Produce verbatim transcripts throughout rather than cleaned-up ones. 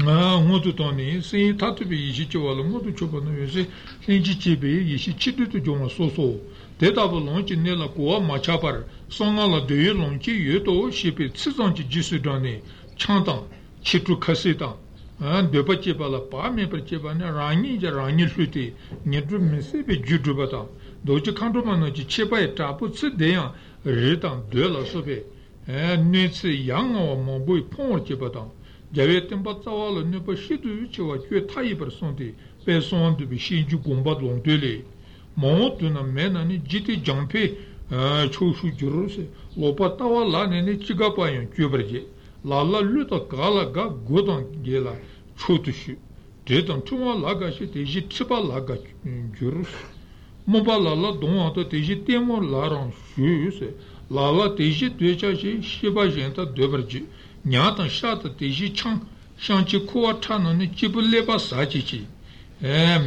Ah, molto toni, se tanto vi dice valo molto ciopano, se dice vi dice ci tutto giorno so so. Te da volon ci nella qua macha par. Sono la due non ci io to shipi season ci gisu doni. Chanta ci tu khasita. Ah, dopo ci pala pa me per ci bana rani ja rani suti. Nitu me se be judu bata. Do ci kanto mano ci ci pai tapu se dean retan de la sobe. Eh, ne se yang o mo bui pon ci bata. Javetem Batawala Nepashidu Chua Personti, Person to be Shiju Gumbat Longdele, Montuna Menani Jiti Jampe, Choshu Jurus, Lopatawalan and Chigapayan Cuberge, Lala Luta Galaga Godan Gela, Chotushu, Tetan Tuma Lagashi Tejipa Laga Jurus, Mobalala Donata Tejitemo Laran Shuse, Lala Tejit Dejaji, Shibajenta Deverge. Nyata shata teji chang, shanchi kuwa tana ni jibu leba sajichi.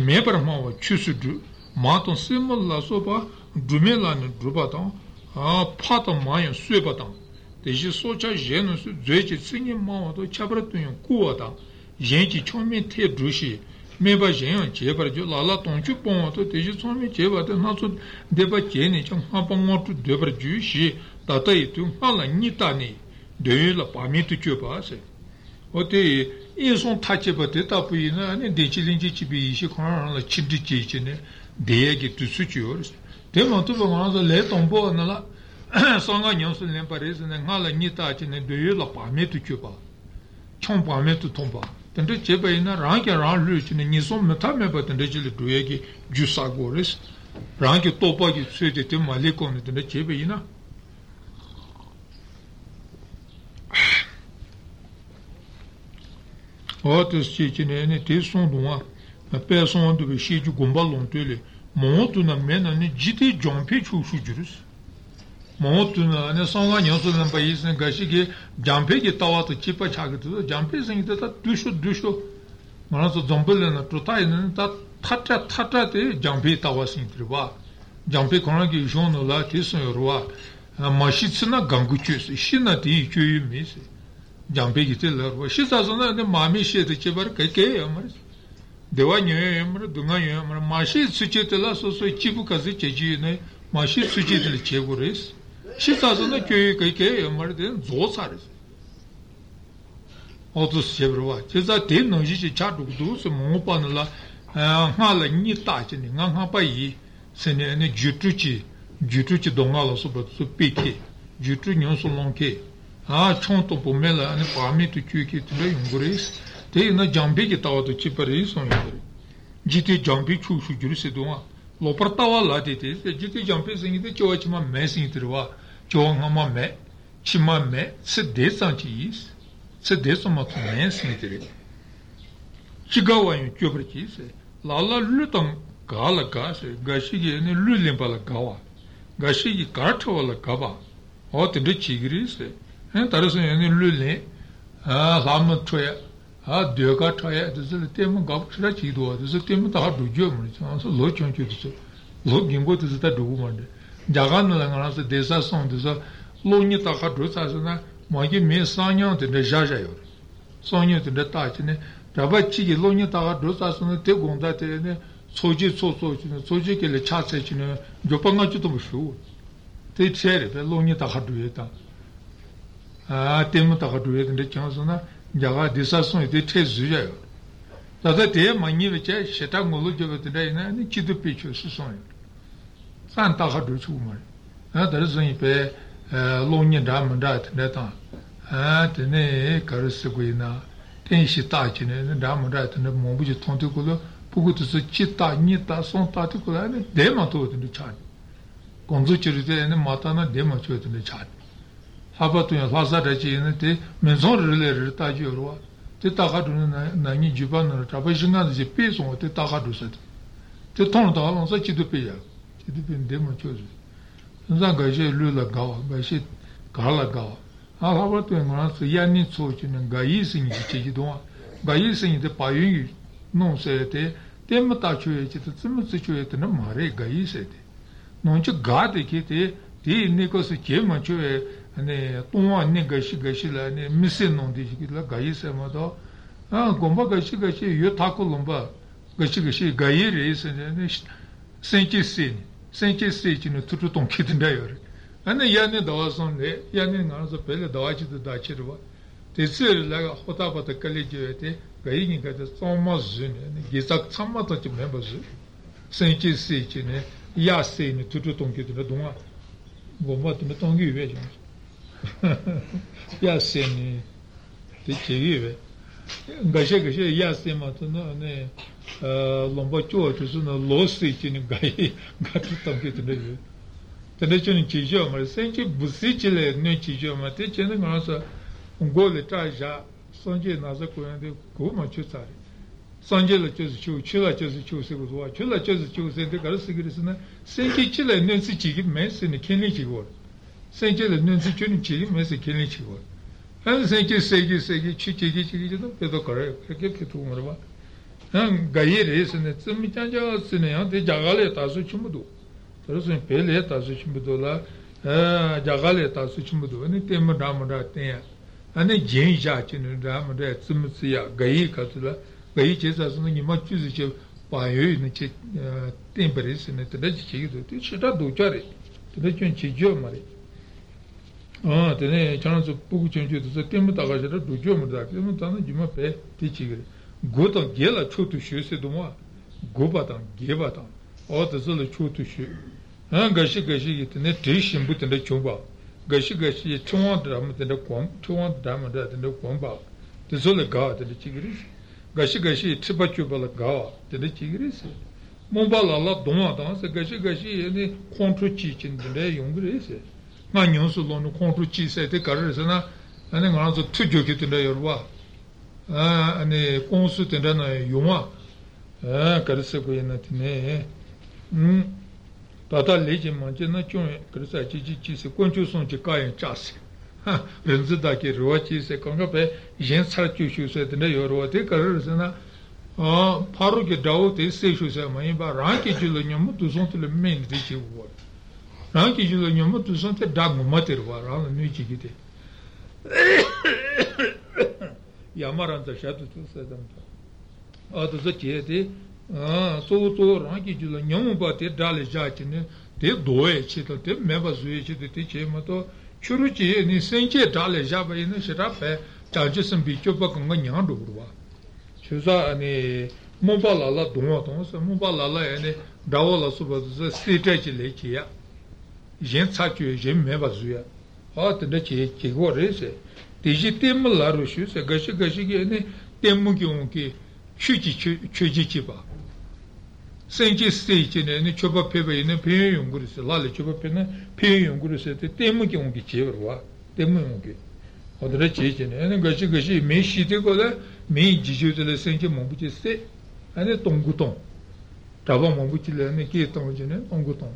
Mebar mawa chusu du, matan sema la soba dume la ni drupatan, pata maya suebatan. Teji socha jenu su dweji tsingi mawa to chabratuyan kuwa tan, jenji chome te drushi. Meba jenyan jebar jo lala tongchu pongwa to teji chome jebar de nasu deba jeni chang hapa ngotu debar ju shi, tata itu hala nitani. De la parmi tu tu passes. Ote, ils sont tachés par tes tapouines, des chilinji chibishi, quand la chip de chichine, des eggs to sutures. Demant tout le monde les tombeaux en la sangagnons sur l'imparise, en la nitachine, de la parmi tu tu pas. Chon parmi tu tombes. Tant de chebaina, rank et rang luche, n'y sont metame pas de gil de egg, du sagoris, rank et topa du sud et malécon de chebaina. Autre citine te son doua la personne de chez du gombalon tele monte na mena ni jiti jompi chujurus monte na ne songa nyoso na país na gashi ke jampe ke tawat chipa chagatu jampe singita ta dusho dusho manaso zombel na trotai na ta tata tata te jampe tawasin triba jampe kona ke jono la te son roi mashitsna ganguchus shina ti kyui mesi jambe gite larwa shi sazana de mami shete chebar keke amar dewa nyoy amar dunga nyoy amar mashi suchetela so so chibu kaze cheji ne mashi suchetel chegures shi sazana kyoy keke amar de zosaris otus chebrwa cheza de noji che chadu du se mopanla hala ni ta che ne ngha pa yi se ne ne jutuchi jutuchi dongala so so peke jutu nyon so lonke Ah, chonto pomela, ne parmi tu tu qui te l'ai unguris, te na jambi qui t'awa tu chipari son yuri. Jiti jambi chu chu juri se doa. Lopartawa la tete, jiti jambi singite choa chima me singitwa, choa ngama me, chima me, se desanchi is, se desoma me singitri. Chigawa yu chopri se, lala lutan gala gase, gashigi ne lulimpa la gawa, gashigi kartwa la gaba, hot de chigri se. Tarasa yani lule, ah, lama toya, ah, dioka toya, this is the tema gabchra chido, this is the tema taha dujo, so lochon chudso, lo gingo this is the dogumande. Jagan langanas, desa son, this is lo ni taha drosasana, magi me sanyan to the jajayor. Sanyan to the tachine, rabachi, lo ni taha drosasana, te gondate, soji so sojin, soji kele chasachin, jopanga chutumushu. Te chere, lo ni taha dueta. Ah, temo ta kadue de chansona, jaga desason était très zure. Tata te manive che cheta ngolu jovet de na ni chidu pichu suson. San ta kadue chuma. Ah, dar zin pe longne dam dat neta. Ah, tene karusguina. Ten shita chine dam dat ne mobuju tontu kulu, pugutu su chita ni ta son ta tu kula ne dema to de chan. Konzu chirite ne matana dema chote de chan. Habatuya lazadaji ne te menzor le tajiro te tagadu na ni jiban na tabajina de peso te tagadu sat te ton dalon sa chidu peya chidu ben demo chose nza gaje lu la gawa ba shi gala gawa ha habatuya ngana su yani sochi ne gayisi ni chiji do gayisi ni de payu non se te temta chue chitu tsimutsu chue te na mare gayisi te non che gade ke te te ne ko se chema chue ane tonwa ne gashi gashi la ne mise non de la gaise ma do Ah, gomba gashi gashi yu takulomba gashi gashi gayire isene senki sen senki sechino tututong kitinde yore. Ane yani dawason le yani nganzo pele dawachi de dachirwa. Tesir la hota pata kalejete gayinga gade somazune gezak samata ti membazu senki sechine ya seni tututong kitinde donwa gomba tumetongi vejo. Ya seni techive Gaje gaje yas ema to no ne lomba chuo chuo no losi chini gai gatu tamke to ne. Tene chini chijo ma senchi busi chile ne chijo ma te chene ma so ngole ta ja sonje na za ko ne ko ma chu tsari. Sonje le chu chu chu la chu chu se go wa chu la chu chu se de gar sigiri sene senchi chile ne si chigi me se ne kenli chigo. Senchi le ne si chuni chigi me se kenli chigo. Senki segi segi chi chi chi chi chi pedo kare che che tu morva han gaire se ne mi tanjo se ne ante jagale tasu chimdu terus pele tasu chimdu la jagale tasu chimdu ne tem dam da te ane jin ja chin dam da tsum tsiya gai katla gai che sa sun ni ma chu che pa yo ne che tempere se ne te da chi chi chi da do chare te da chun chi jo mare Ah, tene chanzo poco chanzo to tempo da gajera do jomo da, tempo tana jima pe tichigre. Goto gela chutu shuse doma, gobatan gebatan. Ota zole chutu shu. Han gashi gashi tene tishim butende chomba. Gashi gashi chomba dama tende kom, chomba dama da tende komba. Te zole ga tende chigris. Gashi gashi tipa chuba la ga tende chigris. Momba la la doma danse gashi gashi ne kontro chichin tende yongres. Ma nyonso lono contro ci sette carresana ane nganazo tujo kitunda yorwa ah ane konsu tendana yoma ah caresse ko yenatine mm tata leje manje na chon caresse ci ci se konju son ci kayen chas ha renzu da ke ro ci se konga pe jen sar chu chu se tende yorwa te carresana ah paru ke dawo te se chu se mai ba ran ke jilo nyamu tu son te le men de ci wo Ranki jilo nyama tu sante dagmo materwa, rana nui chigite. Yama ranta shatu tu sadamta. Ata sa chiye te, so to ranki jilo nyama pa te dali jachine, te doye chita, te meba zuye chita, te chiye mato, churu chiye ni senche dali jaba ina shirapay, chanchi sambi chopa kanga nyan dogurwa. Shusa ane, mumba lala dunga tonsa, mumba lala ane, dawa la subatusa, sita chile chiya. Jen sachu jen meba zuya. Ata da che chego re se. Deji temmo laru shu se gashi gashi ge ne temmo ki onki chuji chuji chi ba. Senji stage ne ne choba pebe ne peye yonguru se lale choba pe ne peye yonguru se te temmo ki onki chewa. Temmo onki. Ata da che che ne gashi gashi me shi de gola me jiju de le senji mombu che se ane tonguton. Taba mombu chi le ne ki tongu ne tonguton.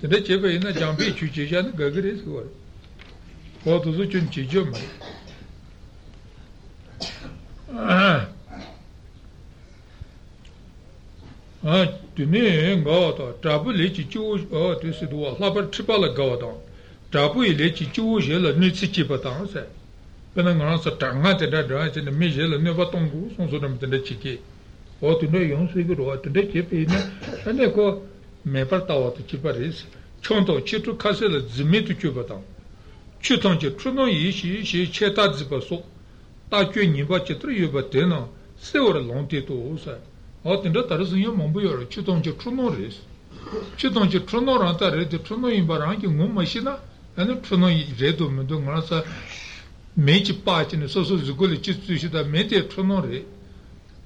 Tende cheba ina jambi chu cheja na gagare se gore. Koto su chun cheja mara. Tene ngawa ta, tabu le chi chu o te se duwa, labar tripa la gawa ta. Tabu i le chi chu she la nitsi chiba ta se. Pena ngana sa tanga te da da, tene me she la neva tongu, son sodam tende chike. Koto ne yon se goro, tende cheba ina, tende ko, मेपर तावत चिपरिस छोंतो चितु कासेले जिमेतु चुबतां चुतोंचे चुनो यीशी यीशी चेता जिपसो ताक्यो निबा चित्र युबतेना सेवर लोंतेतो ओसा ओतिंदा तरसुयो मंबुयो चुतोंचे चुनो रिस चुतोंचे चुनो रंता रेदे चुनो इबारांकी गुमशिना अनु चुनो रेदो मदो मासा मेची पाचिने सोसो जुगुले चितुशिदा मेते चुनो रे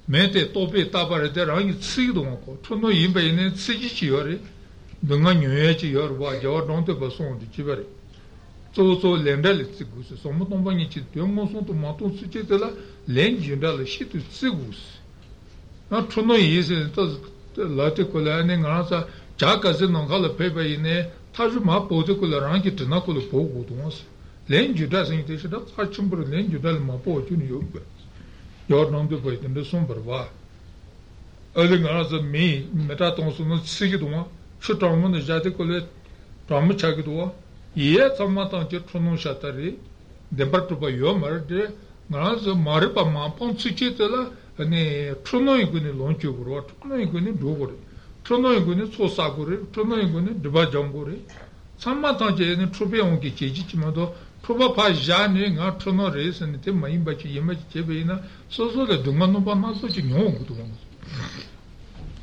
Mete tope tabare de rangi tsi donko, tuno yimbe ine tsi chi yore, dunga nyoe chi yor wa jaw donte bason di chibare. So so lendale tsi gus, somo tomba ni chi, yo mo son to maton su che tela, len jindale shi tu tsi gus. Not to no easy, it does laticulan answer. Jack as in on color paper in a Tajuma particular rank it to knuckle of pogo once. Lend you doesn't take it up, Hachumber, lend you tell my poor junior. You're not the way in the somber war. Early answer me, Metatonson, not Sigiduma, should on the Jaticolet, Tramachagidua. Yet some matter no shattery, the battle by your murder, Naza Maripa Mapon Sichitella. And Trono is going to launch you, Trono is going to do it. Trono is going to so sagore, Trono is going to debajangore. Some matange and Trobeon Gichimado, Probapa Janing, our Trono race, and the Maimbachi Yemachevina, so so the Dumanobana, such a young ones.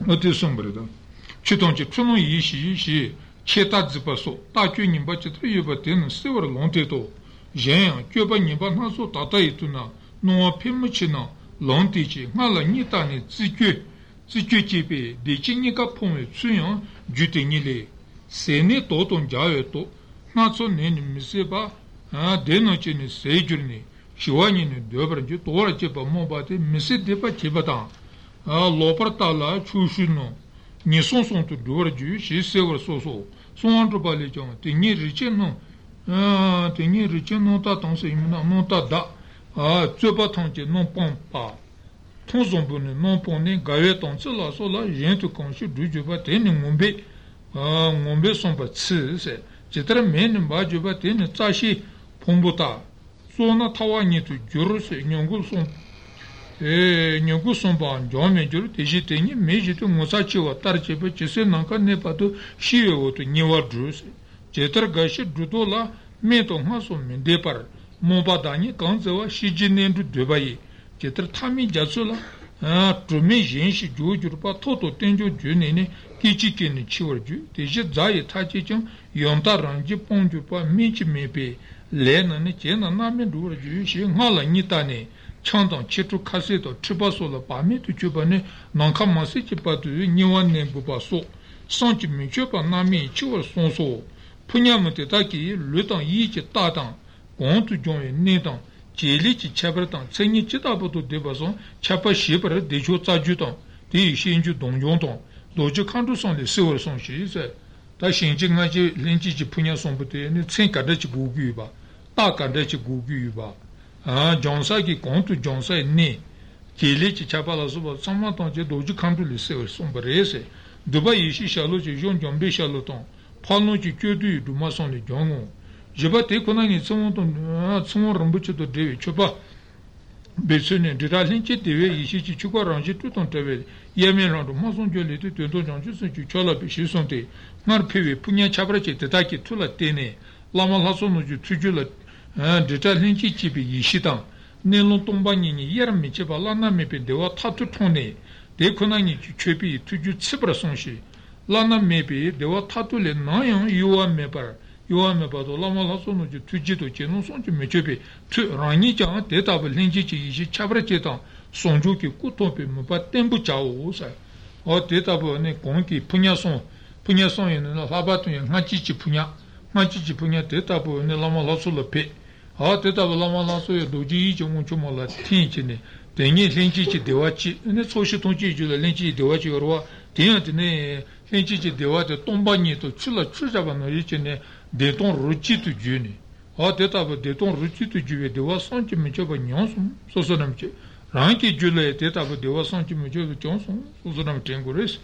Not is somebody. Chitonchi Trono Yishi Yishi, Cheta Zipaso, Takin in Bachetri, but then still Lonteto. Jean, Cuba Nibanaso, Tataituna, Noa Pimachina. Long teacher, Mala Nitani, Ziku, Ziku Chipe, the Chinica Pome, Suyon, Jutinile, Sene Toton Jayoto, not so named Misseba, ah, Denochin is Sajurini, Shiwanin, Duberju, Torachipa Mobati, Missi Depa Chibatan, ah, Lopertala, Chusuno, Nisonson to Dorju, she silver soso, so on to Balijon, Tini Richeno, ah, Tini Richeno Tatons, Nota da. Ah, tu pas tant que non pon pas. Ton zombone non ponné gavet ton cela cela gente conçu du je va tenir mon bé. Ah, mon bé son pas c'est c'est très même ba je va tenir tachi pombota. Sona tawani tu jurus nyongul son. Eh nyongul son ba jome juru te jiteni mais je te mosa chi wa tar che pe se nanka ne pas to chi o to ni wa drus. Jeter gashi dudo la mais ton ha son me départ. Mobadani Kanzawa, Shijin to Dubai, Jetami Jazula, Trumi Jinshi, Jujurpa, Toto Tenjo Junini, Kichikin, Churju, Tijai Tachichum, Yonta Ranji Ponjupa, Michi Mepe, Len and Chen and Namin Durju, Shinhala Nitani, Chanton Chetu Casito, Tribasola Pami to Chubane, Nankamasipa to Niwan Nebubaso, Sanchi Michupa Nami, Chur Sonso, Punyamataki, Lutan Yichi Tatan. Quanto John Niton, Chilichi Chaberton, Seni Chitaboto de Bazon, Chapa Shipper, de Jota Juton, de Shinju Don Yonton, Dojo Canduson, the Silver Son, she said, Tashinjing Linchi Punya Sombote, and Sinkadech Guguba, Takadech Guguba. Ah, John Saki, Quanto John Sai, Ne, Chilichi Chapalazo, someone on the Dojo Candu, the Silver Sombrese, Dubai Ishi Shaloji, John John B. Shaloton, Palnoji Kudu, Dumason, the Jongon. Je vais te connaître son rembourse de David Chuba. Bessonne de la ligne de Ishi Chuka Rangi tout en travail. Yemelan de Monson Jolie de Donjon Justin Chuchola Bishi Sonte. Marpive, Punya Chabrache, Tataki, Tula Tene. Lama Hasson du Tujula de la ligne Chibi Yishitam. Nelon Tombani, Yermi Cheba Lana Mepe de Watatu Tone. De Konani Chupi, Tuju Tsibra Sonshi. Lana Mepe de Watatu le Nayan Yua Meper. Yoame Bato Lama Sono Tujito Cheno Sonji Mechepe, Tu Ranijan, Tetaba Linji Chabrachetan, Sonjuki Kutompe, Mupa Tembu Chao, or Tetaba Ne Konki, Punyason, Punyason in Labatu, Machichi Punya, Machichi Punya, Tetabo, Ne Lama Sola Pe, or Tetaba Lama Lasso, Doji, Munchumola, Tinchine, Teni Linji Dewachi, and the social Tonji, the Linji Dewachi or Tiantine, Linji Dewata, Tombani to Chilla Chujavan origine. De ton ruchi to juni. A tetaba de ton ruchi to juve de was santimejoba nyonsum, sosonamche. Ranki jule tetaba de was santimejoba jonsum, sosonam tenguris.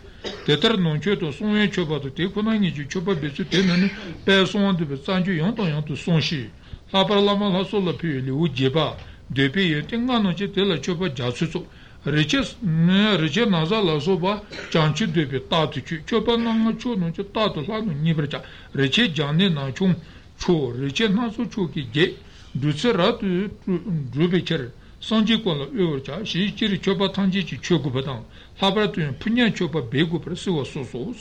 Tetar non cheto son e choba to teconani choba besu tenani, person de besanju yonton yonto sonshi. La parlama la sola pu le ujeba. Depuis yetingano chetela choba jasuso. Riches ne riche naza la soba, chanchi debe tatu, chopa nanga cho non c'è tatu lano nibracha, riche gianne nachum cho, riche naso cho che je, duce ratu dube cer, sanji kola uvercha, si ciri chopa tanji ci chokubatang, habratu punya chopa begu per siwa soso.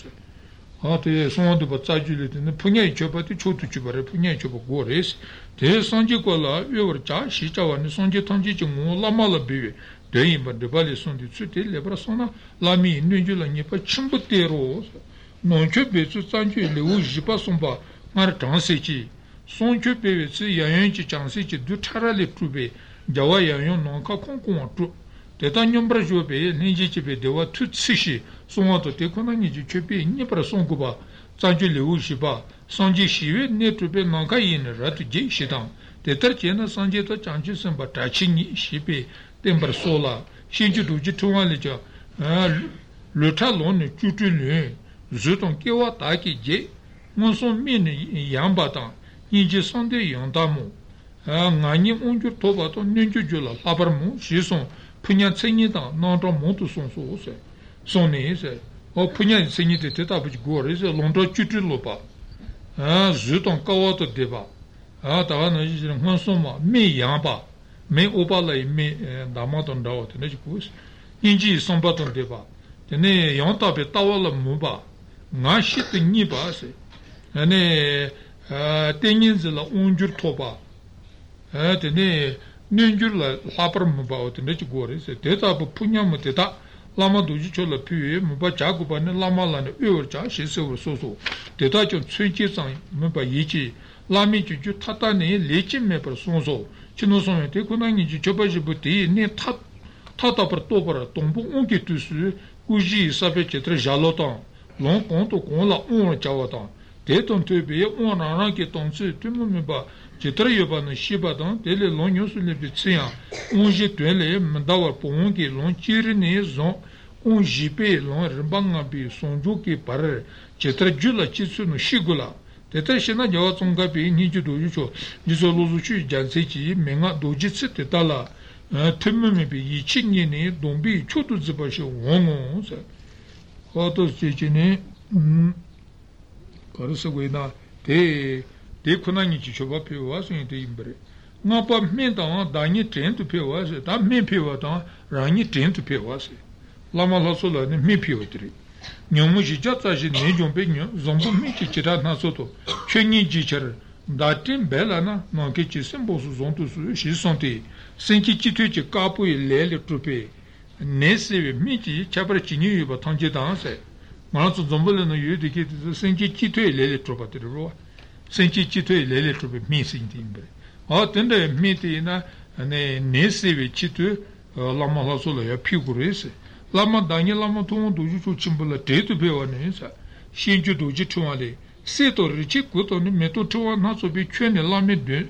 Ate sono deba tajulitene, punya chopa ti chotu chubare, punya chopa gores, te sanji kola uvercha, si cavani sanji tanji ci mu lamala beve. Dei ma de bali son di tutte le persone la mi nunjula ni pa chimbutero non che bezu sanju le uji pa somba mar tansechi son che bezu yanchi chansechi du tarale trube jawa yanyo non ka konkon tu Teta nyumbra jope, ninji chepe dewa tu tsishi, songato te kuna niji chepe, nyebra songuba, zanju liu shiba, sanji shiwe ne tupe nanka yin ratu je shidang. Tetar chena sanji to chanju senpa tachingi shipe, tenbra sola, shinju duji tuwa lecha, lota loni chutu luen, zutong kewa taki je, monson mini yamba tang, ninji sande yandamu, ngani onju toba to ninju jula labarmu shison, Punya tseni da nandra montu son so ose. Son ne ese. O punya tseni de teta bich gore ese. Londra chutu lopa. Zutan kawato deba. Tawa na jisere hansoma me yamba. Me opa lai me damaton dawa tene jikuus. Inji sambaton deba. Tene yanta pe tawa la muba. Nga shit niba ese. Tene tenyin zela onjur toba. Tene Ninjur la lapar mubawati nachi gore se, teta apu punya mu teta lama doji chola piwe muba chagupa ni lama lani uwar cha shi sewar soso. Teta chon tsuji sang muba yechi, lami chuchu tata ni lechi mepar sonso. Chino sonyo te kunangi chi choba shibu te ni tata par topara tongpo onki tusu kuji sape chetra jalotan, long konto kon la onra chawatan. Teton tebe onra rangi tongsi tumu muba Chitra yoba na shiba dan, tele lon yosu lebi tsiyan, onji tuenle mdawar po onki lon chirini zon, onji pe lon rimbanga bi sonjo ki parar, chitra jula chitsu no shigula. Teta shena jawa tsonga pe niji doji cho, jizo lozu chu jansi chi menga doji tsi teta la, temimi pe yi chingi ni donbi chotu ziba shi wongon se. Kato se chini, karasa gui na, te... Te kunangi chi choba pewa su yin te imbre. Nga pa men tang danyi ten tu pewa se, ta men pewa tang ranyi ten tu pewa se. Lama la so la ne men pewa tiri. Nyamu chi cha tsa shi ne jompe nyo, zombo men chi chira na soto. Chengi chi chara, da ten be la na, nanke chi senpo su zontu su shi sonte. Senki chi tu chi kapu yi le le trupe. Ne sewe men chi chapra chi nyo yuba tangche tang se. Nga tsu zombo le no yu dike senki chi tu yi le le trupa tiri roa. Senchi chitwe lele trupe mi sinti imbre. A tende mi te ina ne sewe chitwe lama laso la ya pigure se. Lama danyi lama tongo doji cho chimbala te tu pewa ne isa. Shinju doji tuwa le. Se to richi kuto ni meto tuwa naso pe chwe ne lame dwe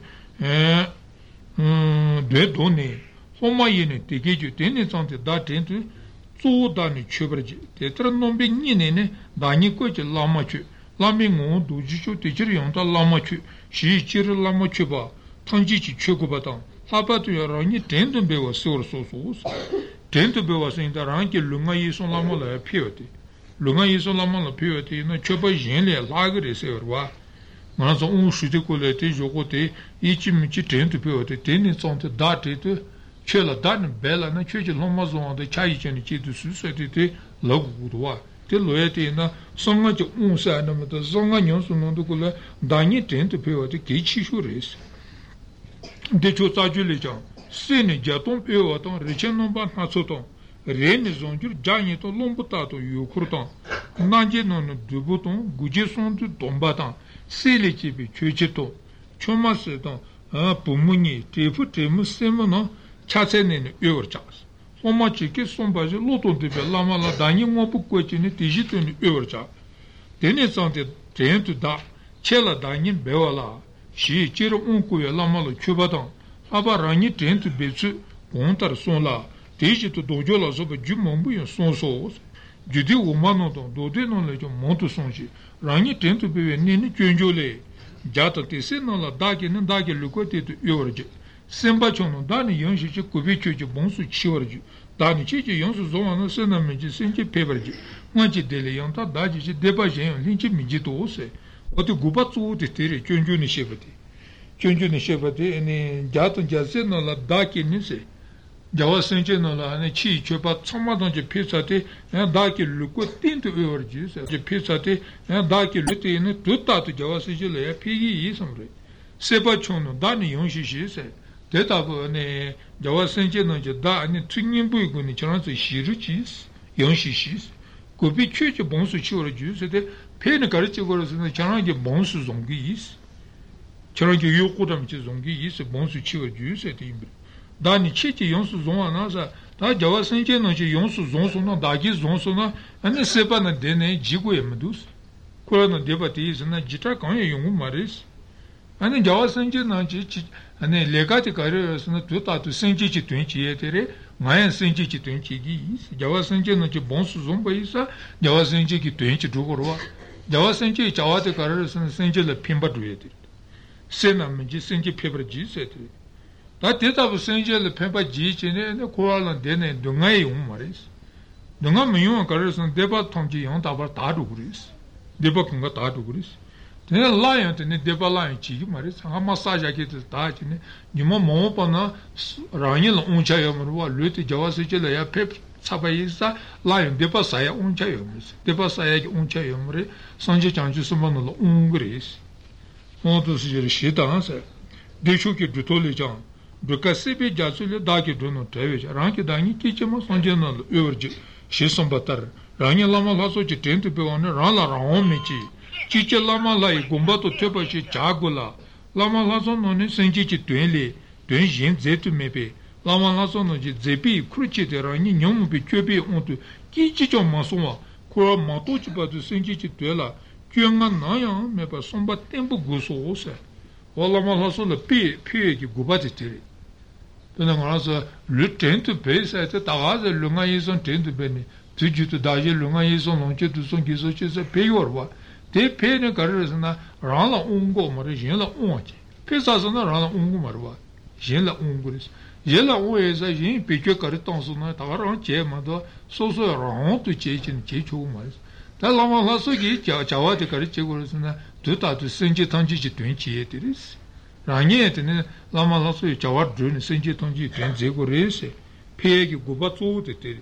dwe do ne. Homa ye ne teke jo teni zante da tentu tso da ne chubra je. Tetra nombe nye ne ne danyi koche lama chwe. Lami ngon doji cho techir yonta lama cho, shi chiri lama cho ba, tangji chi cho guba tang. Hapa tu ya rangi tentu bewa sewar so so so. Tentu bewa sengda rangi lunga yison lama la ya piwa te. Lunga yison lama la piwa te, na cho pa yin le lagari sewar wa. Mana sa on shute kule te, yoko te, ichi michi tentu bewa te, teni tsante da te te, che la da ni bela na, che che loma zonga de, chayi chani che tu su sa te te, lagu gudwa. Te loya te na songa che unsa na mata songa nyonsu nondu kula danyi tentu pewa te kei chishu resi. De cho saju le chan, se ne jaton pewa tong rechen nomba naso tong, re ne zonjur janyi tong lombu tato yukur tong, nanje non dubu tong guje sondu tomba tong, se le chepe cheche tong, choma se tong, pumu nye, tefu temu semu no chase nene yukur chas. Oma cheke sombaji loton tepe lama la danyi ngopu kweche ne teji toni uvarcha. Tene sante tentu da, che la danyi bewa la, shi chiri onkuwe lama la chubatang, haba ranyi tentu betsu kontar son la, teji to dojo la soba ju mambu yon son so os. Judi oma nonton dode non le jo montu sonji, ranyi tentu bewe nini kyonjo le, jata te se non la dake ne dake lukwe tetu uvarcha. Senpa chono dani yonshi chi kubi chu chi bonsu chiwar ju, dani chi chi yonsu zonwa na sena minji senji pebar ju, wanchi dele yonta daji chi deba jenyon linchi minji to ose, oti guba tsuhu ti tiri chonju ni shepati. Chonju ni shepati, ene jatan jase no la daki ni se, jawa senji no la ane chi chopa tsamadan chi pesate, ene daki lukwa tintu uwar ju se, chi pesate, ene daki lukwa ene tutatu jawa senji la ya pigi yi samre. Sepa chono dani yonshi shi se, Teta po ne jawa senche nonche da ne tsingimbu iku ne chiransu shiru chis, yonshi shis. Kupi chu che bonsu chiwara ju se te pe ne karichi kora se ne chirange bonsu zongi is. Chirange yoko dami che zongi is bonsu chiwara ju se te imbre. Da ne che che yonsu zonga na sa 다 저와 신경노지 용수 종수는 다기 종수는 안에 세바는 되네 지구에 모두 그러나 대바티스나 기타 강에 용구 말이스 안에 저와 신경노지 안에 레가티 가르스나 두다도 신경지 된지에들이 마엔 신경지 된지기 저와 신경노지 본수 좀바이사 저와 신경지 된지 두고로와 저와 신경지 저와도 가르스나 신경을 핀바도에들 세나면지 신경 페브르지세들 다 대답을 생제를 펜바 지치네 고알은 되네 동아이 오마레스 동아 미용 가르선 대바 통지 용다바 다도 그리스 대바 건가 다도 그리스 내가 라이언트네 대바 라이언 지기 말이스 아 마사지 하기도 다치네 니모 모모파나 라니를 온자요 뭐와 르트 자와스제라 야페 사바이사 라이언 대바 사야 온자요 뭐스 대바 사야기 온자요 뭐레 선제 장주스만으로 온 그리스 모두스제를 시다한서 대초기 두톨이장 Dukasebi jasule daki duno tevich, rangi dangi kichima sanjena uverji, shesam batar, rangi lama laso chi tentu pewane, rangla rangomi chi, chiche lama lai gumbato tepa chi chagula, lama laso noni senji chi tuenli, tuen jen zetu mepe, lama laso noni zepi kruchi te rangi nyamupi chepi ontu, ki chicho masoma, kura mato chi patu senji chi tuela, kyunga nayang mepa somba tenpu guso ose. Olama laso le pi, pi ki gubati tiri. Tenangaraso, le tentu pe, sete tagaze lunga yison tentu beni, tujitu daje lunga yison lonche tuson giso che se pe yorwa. Te pe ne karirasana rana ungo mara, jen la unche. Pe sasana rana ungo marwa, jen la ungo res. Jen la ungo esa, jen peche karitansona, tagaran che mada, soso rahan tu che chen che chogu maris. Ta lama laso ki chawa te karit che gorasana, Tatu Senji Tanji twenty eight is. Rangate Lama Lasso Jawar Jun Senji Tanji twenty Gorese, Peg Gubatsu de Terry.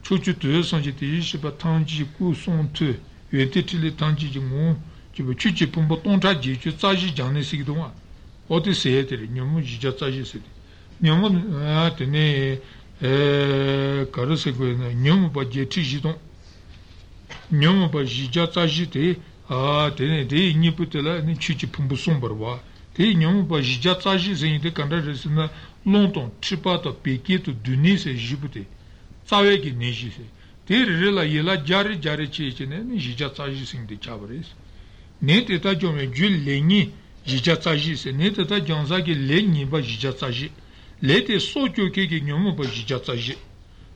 chuchu tuye sanji te yishiba tangji ku son tu, yuete tili tangji ji ngu, jiba chuchi pumba tonta ji chu tsaji jane siki dunga. Ote seye tere, nyamu jija tsaji se te. Nyamu tene karase goye na, nyamu pa je tiji don, nyamu pa jija tsaji te, Ah, tene dei niputela ne chichi pumbusum barwa. Dei nyamu ba jija tsaji zeni de kanda resina longton chipato peketo dunise jibute. Tsawe ki neji se. Dei rela yela jari jari cheche ne jija tsaji zeni de chabres. Ne teta jome jul lengi jija tsaji se. Ne teta janza ki lengi ba jija tsaji. Le te so kyoke ki nyamu ba jija tsaji.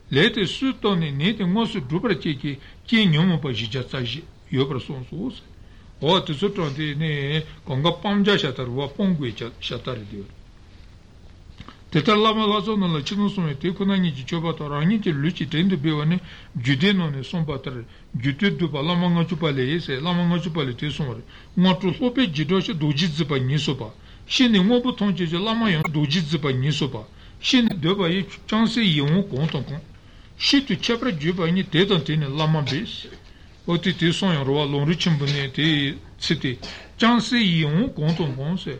Le te su tone ne te ngosu dubra cheke ki nyamu ba jija tsaji. Yopra son soos. O tsuton di ne konga pamja shatarwa pongwe shatari diyor. Tetarlama lazona la chinusume te kunani chichobato rani ti luchi tendu bewane judenone sombatare jutu dupa lama ngachupale ese lama ngachupale te somare. Ngatu sope jidoshi dojizipa nisopa. Shini ngobu tonjeje lama yon dojizipa nisopa. Shini doba ye chanse yongu konton kon. Shitu chepra juba ni tetan teni lama besi. Oti te son yon roa lon richimbune te citi. Chansi yon konton konse.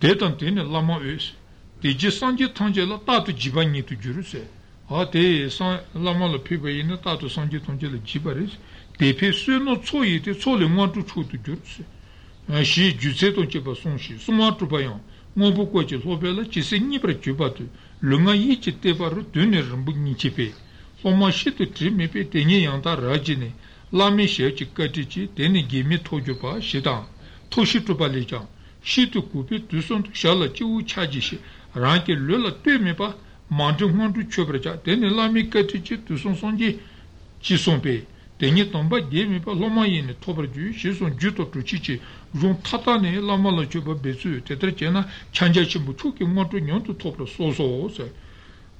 Detan tene lama ös. Deji sanji tanje la tatu jiba nyetu juruse. A te lama la piba yine tatu sanji tanje la jibaris. Depe su no tso yete tso le ngatu chutu juruse. Shi juse tonche pa sonshi. Suma trupayan. Ngobu kwache sobe la chise nipra jubatu. Lunga yi chi teparu dune rambu nichipe. Oma shitu tri mepe tenye yanta rajine, lami shechi katichi teni gemi tojupa shidang, toshitupa lechang, shitu kupi tusontu shala chi u chajishi, rangi lula tu mepa mandu mandu choprecha teni la mikati ci tu son sonji ci sompe teni tomba demi pa lomayene topre ju ci son juto tu ci ci ron tatane la mala choba bezu tetrecena chanje ci bu chuki mandu nyontu topre soso se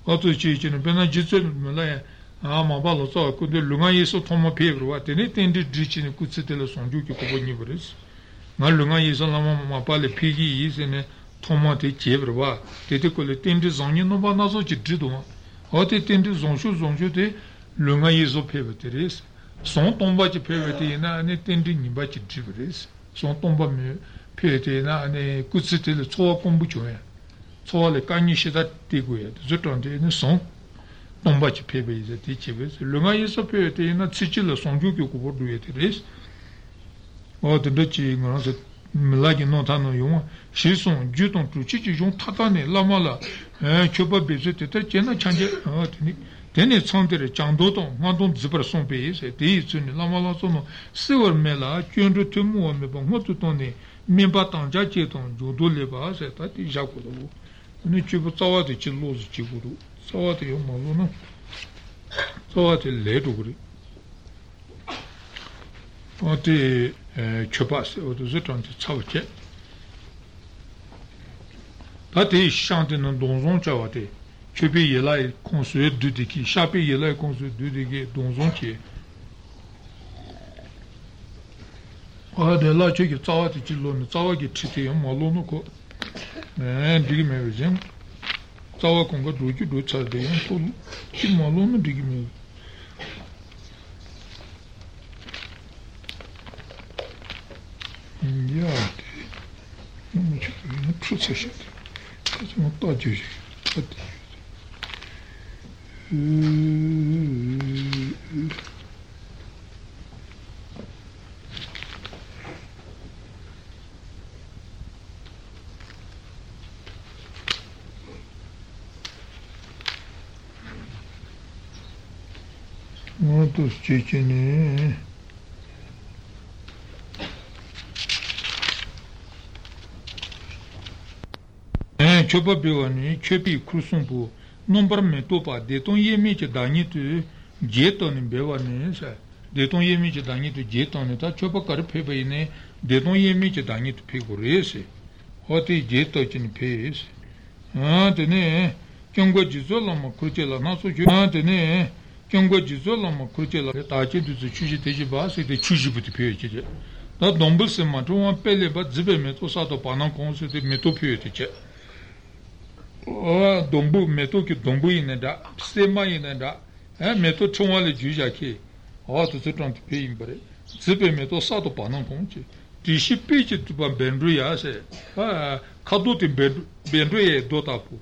oto ci ci ne bena jitse mala ama balo so ku de lunga yeso tomo pebro wa teni tendi dici ne kutsitele sonju ki koboni bres ma lunga yeso la mama pa le pigi yisene tomate chevroa tete cole tende zonje no banazo chiddo o te tende zonjo zonjo de lunga yeso peveteris son tomba che pevete na ne tende niba chidibres son tomba me pevete na ne kutsite le tso kombucho ya tso le kanyishi da teguya zotonde ne son tomba che peveze te cheves lunga yeso pevete na chichile sonjo ki kubodu yeteris o te dochi ngorose Milagi notano yung, she son, juton tu chichi yung tatane, lamala, choba beze teta, jena chanje, teni tsangtere, chandoton, mandon zibra son peyes, teyi tsuni, lamala sono, sivar mela, kyunru tumuwa meba, ngotu toni, mimba tangja cheton, jodo leba, seta, ti jakudu. Ni chibu tsawate chi lozi chiguru, tsawate yung malu na, tsawate ledu guri. Ate, Chopasi, o tu zitanti tsavche. Tati shanti na donzon chavati. Chopi yelai konsuye dudiki. Shapi yelai konsuye dudiki donzon chi. Ade la cheki tsavati chiloni. Tsavaki chiti malono ko. Digi mewe zem. Tsavakonga doji do tsavde. Chi malono digi mewe. Yeah, non c'è un processo. Cosa non toggi? Non tu sticci Choba Bivani, Chopi Krusumbu, Nombar Metopa, Deton Yemichi Danitu, Jeton in Bivani, Deton Yemichi Danitu Jetonita, Choba Karpevane, Deton Yemichi Danit Pigurese, Hoti Jetochin Pace, Antene, Chongo Gizolam Crutella Naso, Antene, Chongo Gizolam Crutella, Tachi to the Chujitaji Basi, the Chujibut Page. That Domble Sematu and Pele, but Zibemeto Sato Panacons, the Metopiotice. Oh, Dombu meto che Dombu in da, Sema in da, eh, meto Chongale Jujaki, oh, to sit on the paying bread, Zippe meto Sato Pananconci, Tishi Pitch to Bendria, ah, Caduti Bendria dotapu,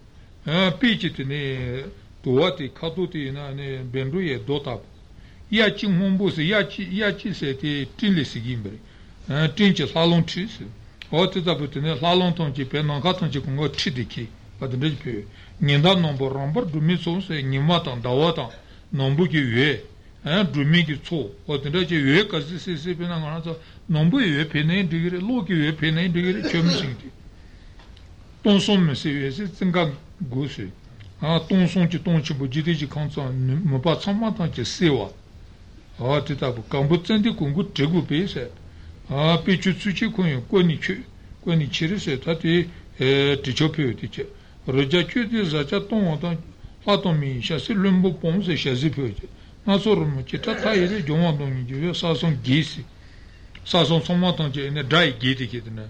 ah, Pitch ne, Tuati, Caduti in Bendria dotapu, Yachi Mombus, Yachi, Yachi sette, Tilis Gimbre, ah, Tinches, Halon Chis, oh, to the Butine, Halon Tonci, Penangatonci, Congo Chidiki. Adunjpe ninda nombo rombar dumi sonse nimatan dawatan nombu ki yue eh dumi ki so odinda je yue kazi sisi bina ngana nombu yue pene digire lo ki yue pene digire chomsinti tonson mesi yue singa gosi a tonson ti tonchi bo jide ji kansa mo pa samatan che sewa a titabu kambutsendi kungu tegu pese a pichu tsuchi kun koni chi koni chirise tati eh tichopyo tiche Rojacu di Zachaton, Atomi, Chassi Lumbo Pons e Chassi Pioce. Nasorum, Chitaire, Giovanni, Giove, Sasson Gisi, Sasson Somatange, and a dry giddy kidna.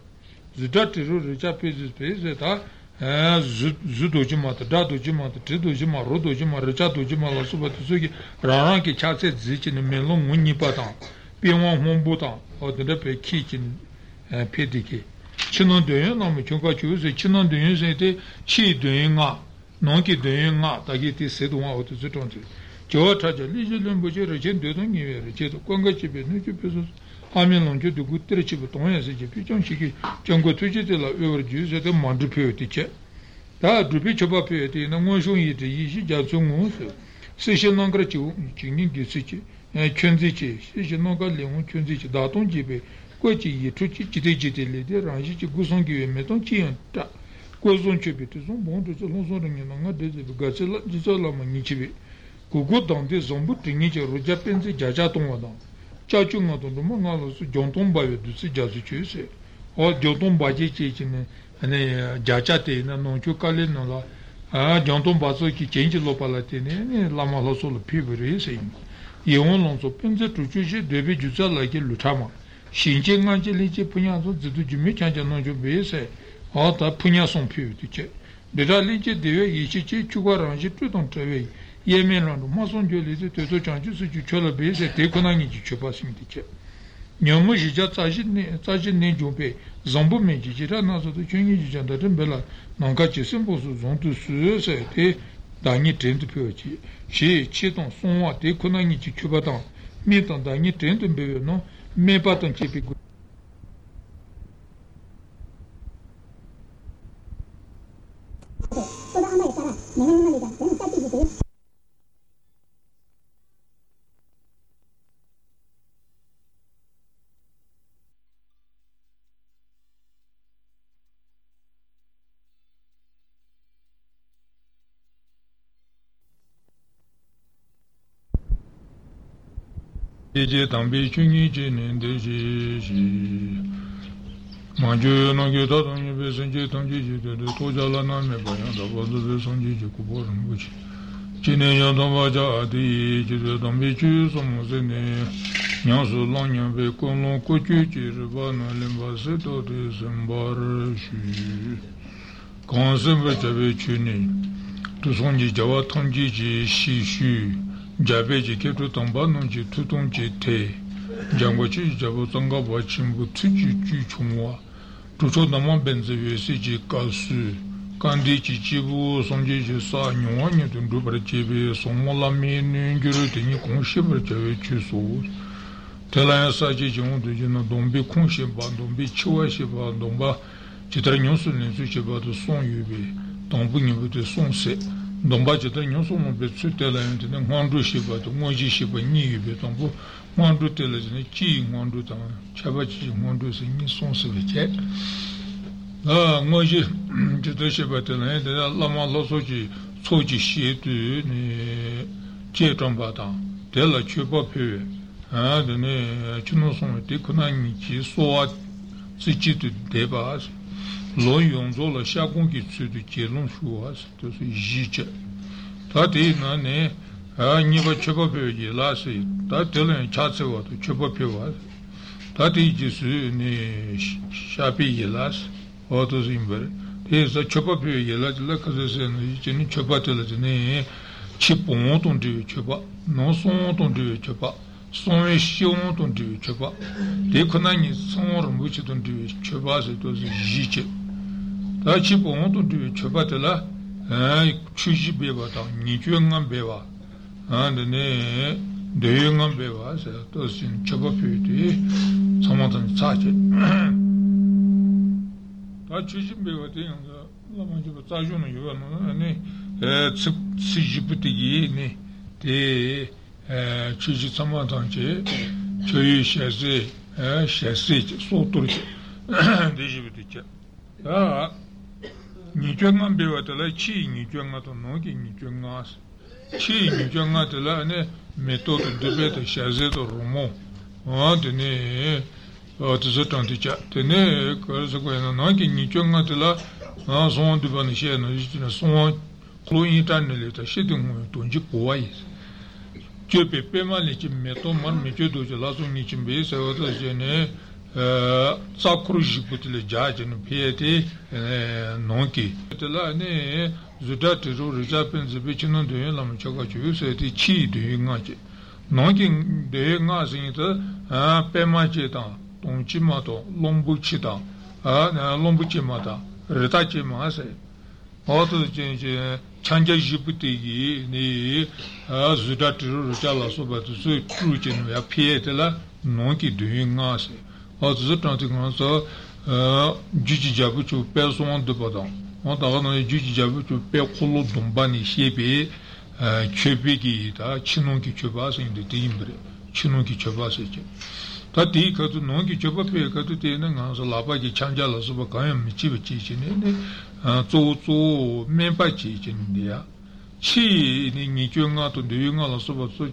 The dirty road Richapis is paid that Zudojima, Dadojima, Tidojima, Rodojima, Richadojima, Lasuba Tsuki, Raranki Chasset Zichin, Melon, Winipatan, Pion Hombutan, or the Depe Kitchen and Pedicate. Chinon doyen nam chunga chuze chinon doyen zete chi doyen nga nonki doyen nga dagiti sedwa otu zutonti jo taje lijelum boje rejen dodon ngiwe reje to konga chibe nuki peso amen lonje de gutre chibe tonya seje pichon chiki chongo tuji de la over juze de mandu pyotiche da dubi choba pyoti na ngonjon yiti yiji jazungu se se nongra chu chingin gisichi chönzichi se nonga leon chönzichi da ton jibe Quei tutti i titoli di rangi di Gusonghi e Meton Chienta. Kozon chibiti zombondu zolonzorni nanga dezi gacela dizolama nichibi. Gogo dande zombu tingi roja penzi jaja tonga. Chachunga dondo mangalo su jontomba vedusi jazuchuse. O jontomba jechechine ane jaja te na nonchu kale na la. Ah jontomba so ki change lopalate ne lama losolo pibure sei. Yeon lonzo penzi tuchuche debi juzala ki lutama. Shinche nganje leche punyazo zidu jumi chanja nonchu bese. Ata punya son più dice della legge deve ici ciugarangi tutto un treve yemenano ma son giolese tutto cianci su ciucciolo bese te conangi ciuccio passim dice nyomo jija tajin tajin ne jombe zombo mejira nazo do chungi jijanda den bela nanga cesin bosu zontu su se te dangi trend più ci ci ci ton sonwa te conangi ciuccio batan mi ton dangi trend be no me paton cipi Ji tambi chungi ji nende ji ji manju no gyoto tong be senji tong ji ji de to jala na me ba ya da bo de senji ji ku bo ran bu ji ji ne yo do ba ja di ji de tambi chu so mo se ne nyo so long nyo be kon lo ku chu ji ru ba na le ba se to de sem bar shi kon se be te be chu ni to senji jawa tong ji ji shi shi Jabeji ketu tamba nonji tutonji te Jangochi jabo tanga wachimbo tuji ju chumwa Tucho naman benzewe seji kasu Kandi chi chibu sonji ji sa nyuwa nyutundu parachebe Somo lami nyungiru tingi kongshi parachewe chusu Telaya saji jiondu jina dombi kongshi ba dombi chiwa shiba domba Chitra nyonsu ninsu shiba tu son yubi Tambu nyibu tu son se Domba chita nyonso mbe tsute la yantine ngwandu shiba to ngwanji shiba nyi be tambo ngwandu tele jine chi ngwandu ta chaba chi ngwandu se nyi sonse be che la ngwanji chita shiba tele yantine lama loso chi soji shi tu ne che tamba ta tela chupa pewe ha dene chino somme te kuna nyi chi soa tsi chi tu deba asi lo yonzo la shakon ki tsudu kelon shuwa to se jicha ta te na ne ha ni ba chaba pe ji la se ta te le cha se wa to chaba pe wa ta te ji su ne shapi ji la se o to zimber te za chaba pe ji la la ka se ne ji ni chaba te le ne chi pon ton de chaba non son ton de chaba son e shion ton de chaba te kona ni son ro mu chi ton de chaba se to jicha 다 집어 온도 뒤에 쳐봐들라 아이 추지배보다 니주영만 배워 안네 대영만 배워서 또 쳐봐표디 사모던 사지 다 추지배거든 라마지고 자주는 요는 아니 에 추지부터기 네에 추지 사모던지 저희 셰세 에 셰세 소토르지 되지부터 아 Nijungan bevatala chi nijunga to nogi nijungas. Chi nijunga tala ne metodo debete shazeto romo. Ah, tene, ah, tisotanti cha. Tene, karasa kwena nogi nijunga tala, ah, son dubani she na jitina son klo intane leta shetungu tonji kuwayi. Chepe pema lechi meto man meche doja laso nichimbe savata jene, sakru jiputile jajin piyate nonki tela ne zuda tiru rija penzi bichinan duye lam chaka chuyu seti chi duye nga che nonki duye nga singita pema che tang tongchi mato lombu chi tang lombu chi mata rita chi ma se oto chen chanja jiputigi ni zuda tiru rija la sobatu su tru chenu ya piyate la nonki duye nga se 어즈트한테서 어 주지자부 주 배송원 되거든. 어다가는 주지자부 주 배콜로 돈반이 시비 어 최비기다 친홍기 줘봐서 인데 대인들이 친홍기 줘봐서 이제 Tati kato nongi chopa pe kato tena nga sa lapa ki chanja la sopa kaya mi chiba chi chini, tso tso menpa chi chini diya. Chi ni ngi chyo nga to deyo nga la sopa so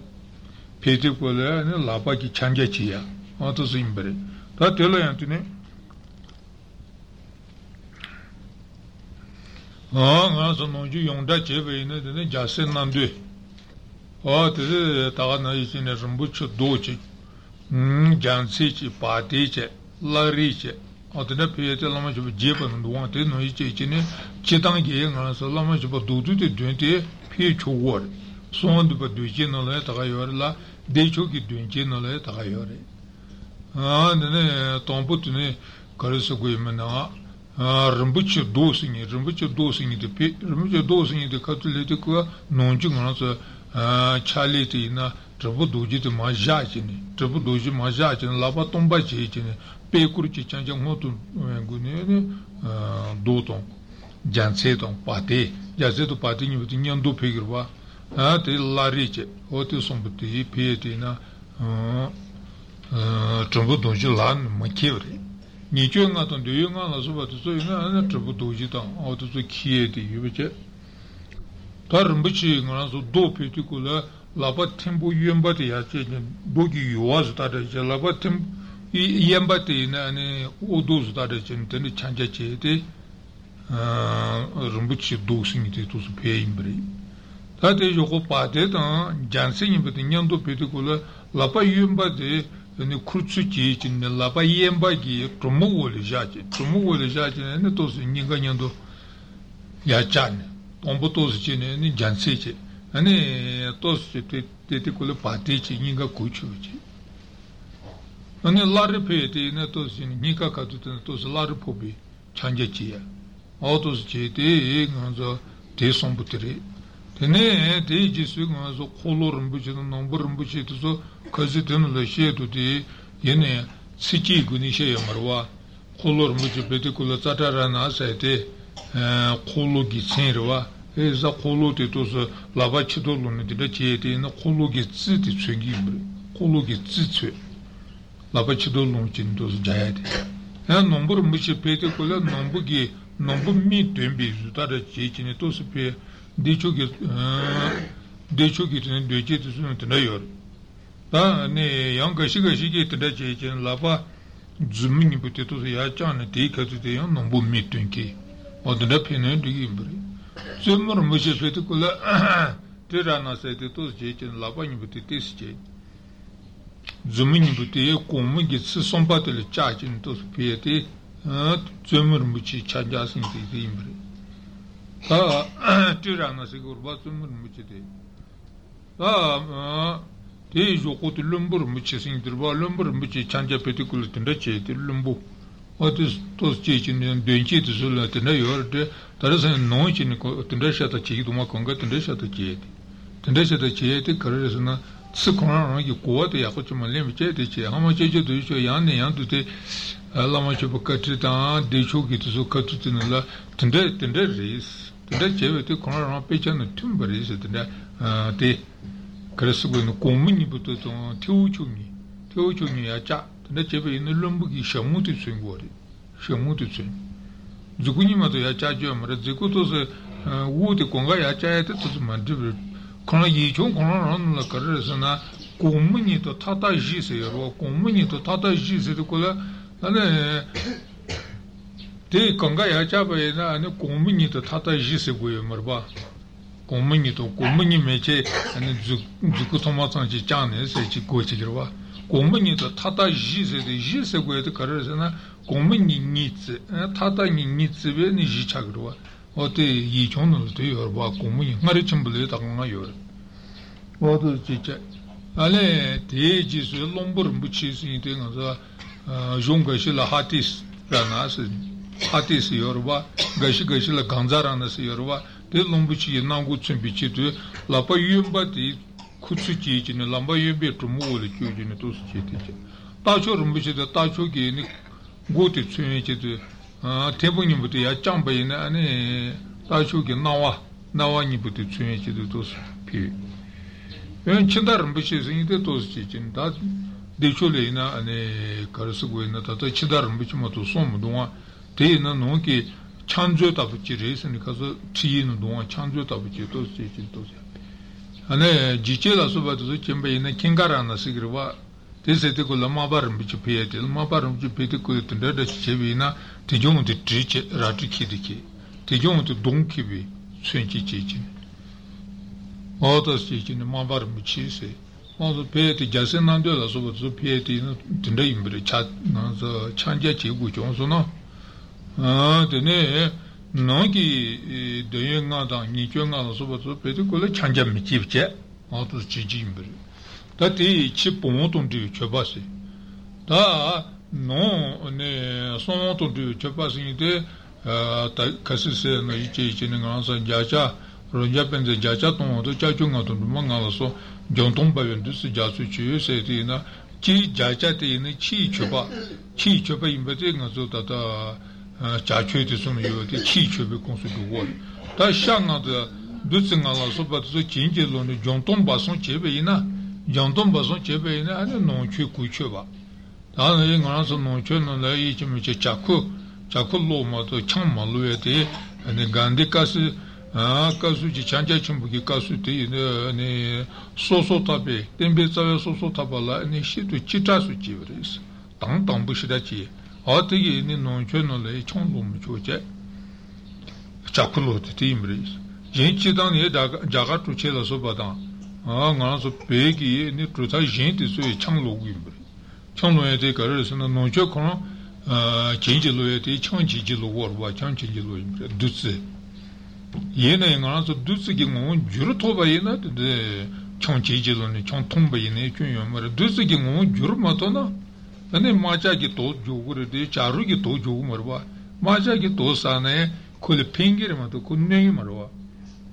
pete kwa la lapa ki chanja chi ya. Ato so imbari. Tati la yanti ne. Nga sa nongi yongda cheba ina tene jasen nandu. Ate taga na ichi ne rambucho do chi. Jansici, patici, larici, altrimenti piete la mangiava jepa non duante noi cecine, cetanghe ngansa la mangiava dudu di duante pietro war, sono di paduci non le tagaiore la, decio che duante non le tagaiore. Ah, ne tampo tu ne caressa qui mena, rambuccio dosini, rambuccio dosini di pe, rambuccio dosini di catulete qua, non ci ngansa chaliti na. Trabu doji di ma jacini, trabu doji ma jacini, lava tomba cecini, pecuri cecini, motu guni, doton, janseton, pate, janseton pate, niandu pegirva, te larice, o te sombuti, pietina, trabu doji lan, machievri. Nicio ngaton, di yunga, la soba tu so, trabu doji tan, o tu so chieti, yuvice. Tarimbici, ngaton, do peticula. Lapa tempo yembati ya che dogi yuaz ta de lapa tem yembati na ne oduz ta de che ne chanja che de rumbuchi dosing de to su pe imbre ta de joko pate ta janse yembati nyando petikula lapa yembati ne kurtsu chi chin ne lapa yembagi tumu wole jaje tumu wole jaje ne to su nyinga nyando ya chan ombo to su chi ne janse che Ani tosse tete quelle patici ninga cucciuci. Ani la ripeti ne tosse ninga catute tosse la ripobi changecia. Autos cete nganzo te sombutere. Tene te gisu nganzo color mbuci non burmbuci tuso kazetun le shetu di yene sici gunishe yamarwa color mbuci peticula tatarana sete cologi senrwa. E za kolo te tosa lava chidolone dira chiete na kolo ge tsiti tsugimbre kolo ge tsitsu lava chidolone chin tosa jayate e nombor mbiche pete kola nombu ge nombu mi tembi zutara chiechine tosa pe decho ge decho ge tene deche tsune tena yor ta ne yang gashi gashi ge tena chiechine lava dzumini pute tosa yachane te ikatu te yang nombu mi tenke adana pene digimbre Sumur mucce peticula tirana sete tos jecin lapani butitis ce. Zumini butie come git se son patele chacin tos pieti, sumur mucci chajasin di imbre. Ah, tirana sigurba sumur mucci te. Ah, te jocot lumbur mucci singirba lumbur mucci chanja peticula tenda ceti lumbu. Otis tos jecin denciti sulla tenda yorde. Tarasa non ci ne tendesha ta ci duma conga tendesha ta ci tendesha ta ci te karesa na tsukona no ki ko ta ya ko ci mali mi ci te ci ha ma ci ci du ci yan ne yan du te la ma ci bakati ta de cho ki tu so ka tu ne la tende tende ris tende ci te kona no pe ci ne tum bari se tende te karesa go no komuni bu to tiu chu ni tiu chu ni ya cha tende ci be ne lombu ki shamu tu singori shamu tu sing Zukuni mato ya chajo amara, ziku tose uute konga ya chayate tose mandibri. Kona yichon kona rano la kararasa na kumuni to tata jise yarwa, kumuni to tata jise to kula, ane te konga ya chabaye na ane kumuni to tata jise goye marba. Kumuni to kumuni meche ane ziku tomatsan chi chane se chi goche jirwa. Kumuni to tata jise de jise goye to kararasa na Komini nitsi, tata nitsi ve ni jichagirwa. Ote yichonul te yorwa komini, ngari chimbali takanga yor. Oto jicha. Ale te jisu lombur mbuchisi te ngaza zhong gashi la hatis ranasi, hatis yorwa, gashi gashi la ganza ranasi yorwa. Te lombuchi nangu tsumbichi tu, lapa yunba te kutsu chichini, lamba yunbe trumu oli chichini tosu chichini. Tacho rumbuchi te tacho geni, Gote tsune che tu, tepo niputi ya chamba ina, ane, tacho ki nawa, nawa niputi tsune che tu tosu piwe. Yon chinda rinpoche singi te tosu che chin, Decolina ane karasuguena tata chidarum bichimoto somu donwa te na nonki chanjo tabuchire sini kaso tiinu donwa chanjo tabuchito chichito ane jichela sobato chembe ina kingarana sigirwa te sete ko lamabarum bichipete lamabarum bichipete ko tunda da chevina te jonte triche ratikidiki te jonte donkibi senchi chichin otas chichin mabarum bichise Maso peti jasen nandyo la soba tso peti tinda imbele chanjia chi gu chonso na. Tene nangi denye nga dang, nikyo nga la soba tso peti kule chanjia mi chi vche. Mato chi chi imbele. Ta ti chi pomo ton tiyo choba se. Ta non somo ton tiyo choba se nite kasi se na ichi ichi nga san jacha. Ronja penze jacha ton to chachu nga ton duma nga la so. Jonton bayon dus jasu chiyo se te na chi jacha te ne chi choba chi choba imbate nga zo tata jachu te sunu yo te chi choba konsu duwa ta shanga de dus nga la so bat so chinje lo ne jonton bason chebe ina jonton bason chebe ina ane non chu ku choba ta ne nga so non chu no la yi chi me che chaku chaku lo ma to chang ma lo ye te ne gande kasi 아 가수지 찬자춤부기 가수티 네 소소타베 덴베자베 소소타발라 네 시도 치타수지 그래서 당당 부시다지 어떻게 있는 논천을 총돔 조제 자클로티 임리스 진치단에 자가 투체라서 받아 아 나서 베기 네 투타 진티스의 창로구 임리 창로에 대해 가르스는 논적으로 아 진지로에 대해 청지지로 워와 청지지로 임리 두스 얘네 인간한테 두스기 뭐 주로 토바이나 데 총체질로는 총통바이네 중요한 두스기 뭐 주로 맞잖아 근데 마자기 또 주고르데 자루기 또 주고 말봐 마자기 또 산에 콜 핑기르마도 군내이 말봐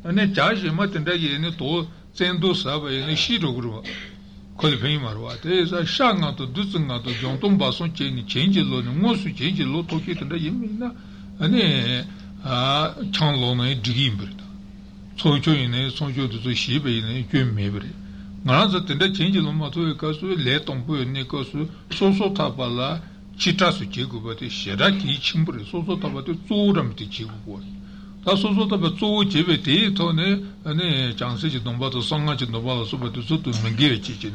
근데 자지 맞던데 얘네 또 센도 사바이네 시로그로 콜 핑이 말봐 그래서 샹가도 두스가도 정통바선 체니 체질로는 무슨 체질로 토키던데 얘미나 아니 아 창로네 드김브르다 소초이네 소초도 시베이네 균메브리 나라서 텐데 진지로마도 가수 레통부네 가수 소소타발라 치타스 제고버티 셔라키 침브르 소소타바도 쪼람티 제고고 다 소소타바 쪼 제베티 토네 아니 장세지 동바도 성가지 노바도 소바도 소도 맹게치지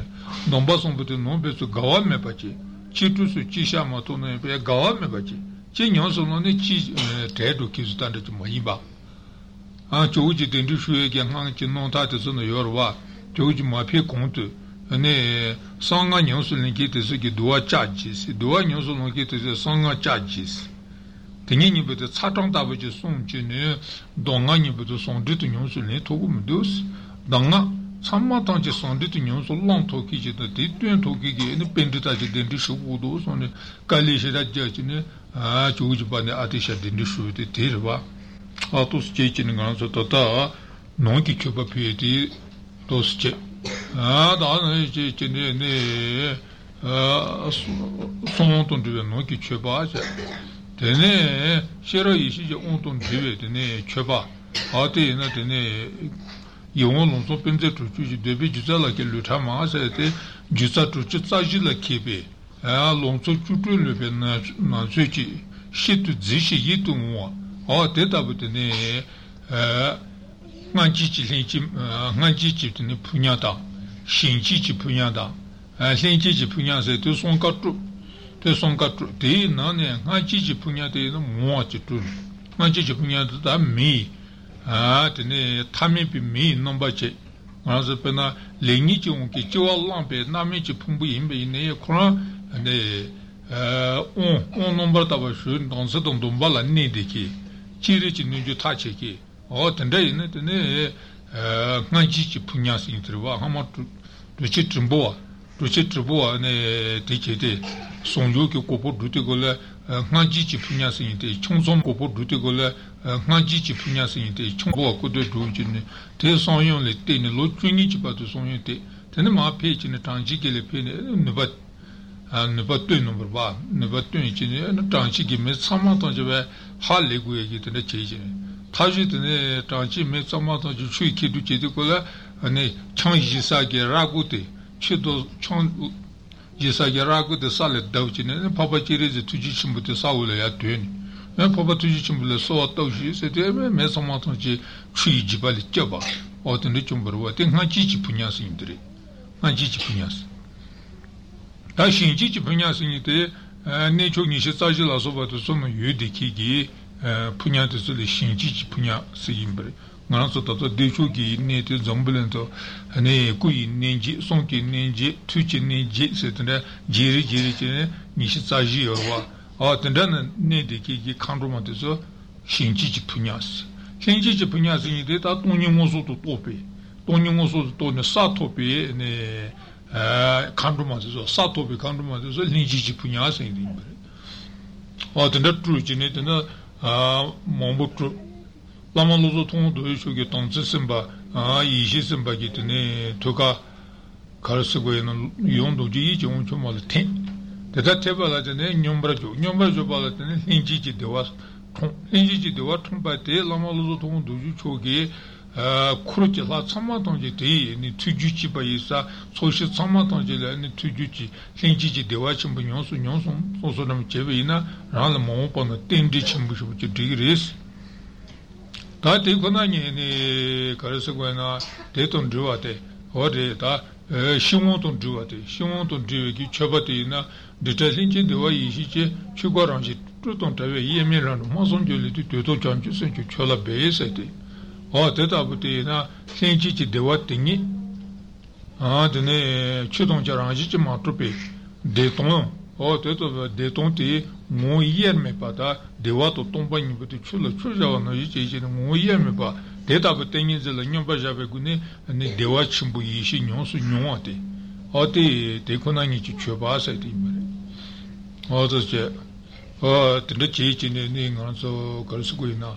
동바송부터 노베스 가와메바치 치투스 치샤마토네 베 가와메바치 진영선원의 지 대도 기술단도 좀 많이 봐. 아, 조지 된주슈에 경항 진농타도서는 여러와 조지 마피 공도 네 상가 영수는 기대서기 도와 짜지스 도와 영수는 기대서 상가 짜지스 등이니부터 차정답을 송진이 동안이부터 송디도 영수는 도구면 되스 당나 삼마탄지 송디도 영수는 롱토기지도 뒤된 토기기는 벤드다지 된주슈고도 손에 갈리시다 저지는 아 조지반의 아티샤딘의 수요도 데르바 아토스 제치는 간서 따다 농기 큐바피에디 도스체 아 다는 제치네 네아 송톤드의 농기 큐바자 데네 셔러 이시제 온톤 드베드네 큐바 아테나 데네 이온론 소펜제 투치 데베 주자라게 루타마세데 주자 투치 짜지라 케베 아 롱초 추트르 베나 나츠치 시트 지시 이토모 어 대답부터네 에 만지치린치 만지치트네 분야다 신지치 분야다 아 신지치 분야세 두송가트 두송가트 데나네 만지치 분야데는 모아치트 만지치 분야다 미아 데네 타미비 미 넘바체 맞아 페나 레니치 온키 지월람베 나미치 풍부임베 네에 코라 네, 어, 어, 넘버 타버슈, 돈세동 돈발라 니데키, 치르치 누주 타체키, 어, 텐데, 네, 네, 간지치 분야스 인트르와, 하마 두치 트림보아, 두치 트보아, 네, 데케데, 송조키 고포 두테골레, 간지치 분야스 인테, 총송 고포 두테골레, 간지치 분야스 인테, 총보아 고데 두지네, 데 송용레 테네 로트니치 바도 송용테, 테네 마페치네 탄지게레 페네, 네바 नबत्तु number बा नबत्तु इचि ने टांची के में समातो जो है हाल ले गुए के तने चाहिए थाजी तने टांची में समातो जो छुई के दुचे को ने छाई जिसा के रागुते छिदो छन jisa geraku de sale dauchine papa chirize tuji chimbu de saule ya tuen men papa tuji chimbu le so tauji se de men somaton chi chi jibali chaba otne chumbro te ngachi chi punyas indre ngachi chi punyas ta shinji chi punyas indre ne chogni shi saji la so bato sono yudi ki gi punya de sole shinji chi punya simbre ngana so tato de chogi ne te zombulento ne kui ninji sonki ninji tuchi ninji setne jiri jiri chine nishi saji yorwa atendan ne de ki gi kanroma de so shinji chi punyas shinji chi punyas ni de ta toni mozo to tope toni mozo to ne sa tope ne kanroma de so sa tope kanroma de so ninji chi punyas ni de atendan tuchi ne de na mambo lama lozo tongo doyo shoge tangzi simba, ishi simba ki tene toka karasi goye na yondoji iji oncho mali ten. Teta teba la tene nyombra jo, nyombra jo bala tene linji ji dewa tong. Linji ji dewa tong pa te lama lozo tongo doyo shoge kuro chi la tsama tangji te, ni tuju chi pa yisa, soshi tsama tangji la ni tuju chi, linji ji dewa chimbo nyonsu nyonsu, soso nama chebe ina, rana mawa pa na tendi chimbo shibu chi digi resi. 다 대권안이 가르스고나 대통 주와대 어디다 신문통 주와대 신문통 주기 처바대나 디테일인지 되어이 시지 추가랑지 뚜통 대외 예매라는 모선절이 되도 전주선 주철아 베이스대 어 대답부터나 신지지 되었더니 아 드네 추동자랑지 마토베 대통 어 대도 대통티 mo yer me pa da dewa to tomba ni buti chulo chulo no yiche yiche mo yer me pa deta bu tengi zela nyomba jabe gune ne dewa chimbu yishi nyonsu nyonate ate dekona ni chi choba sa ti mare oto che o tinde chi chi ne ne nganso karsu ko ina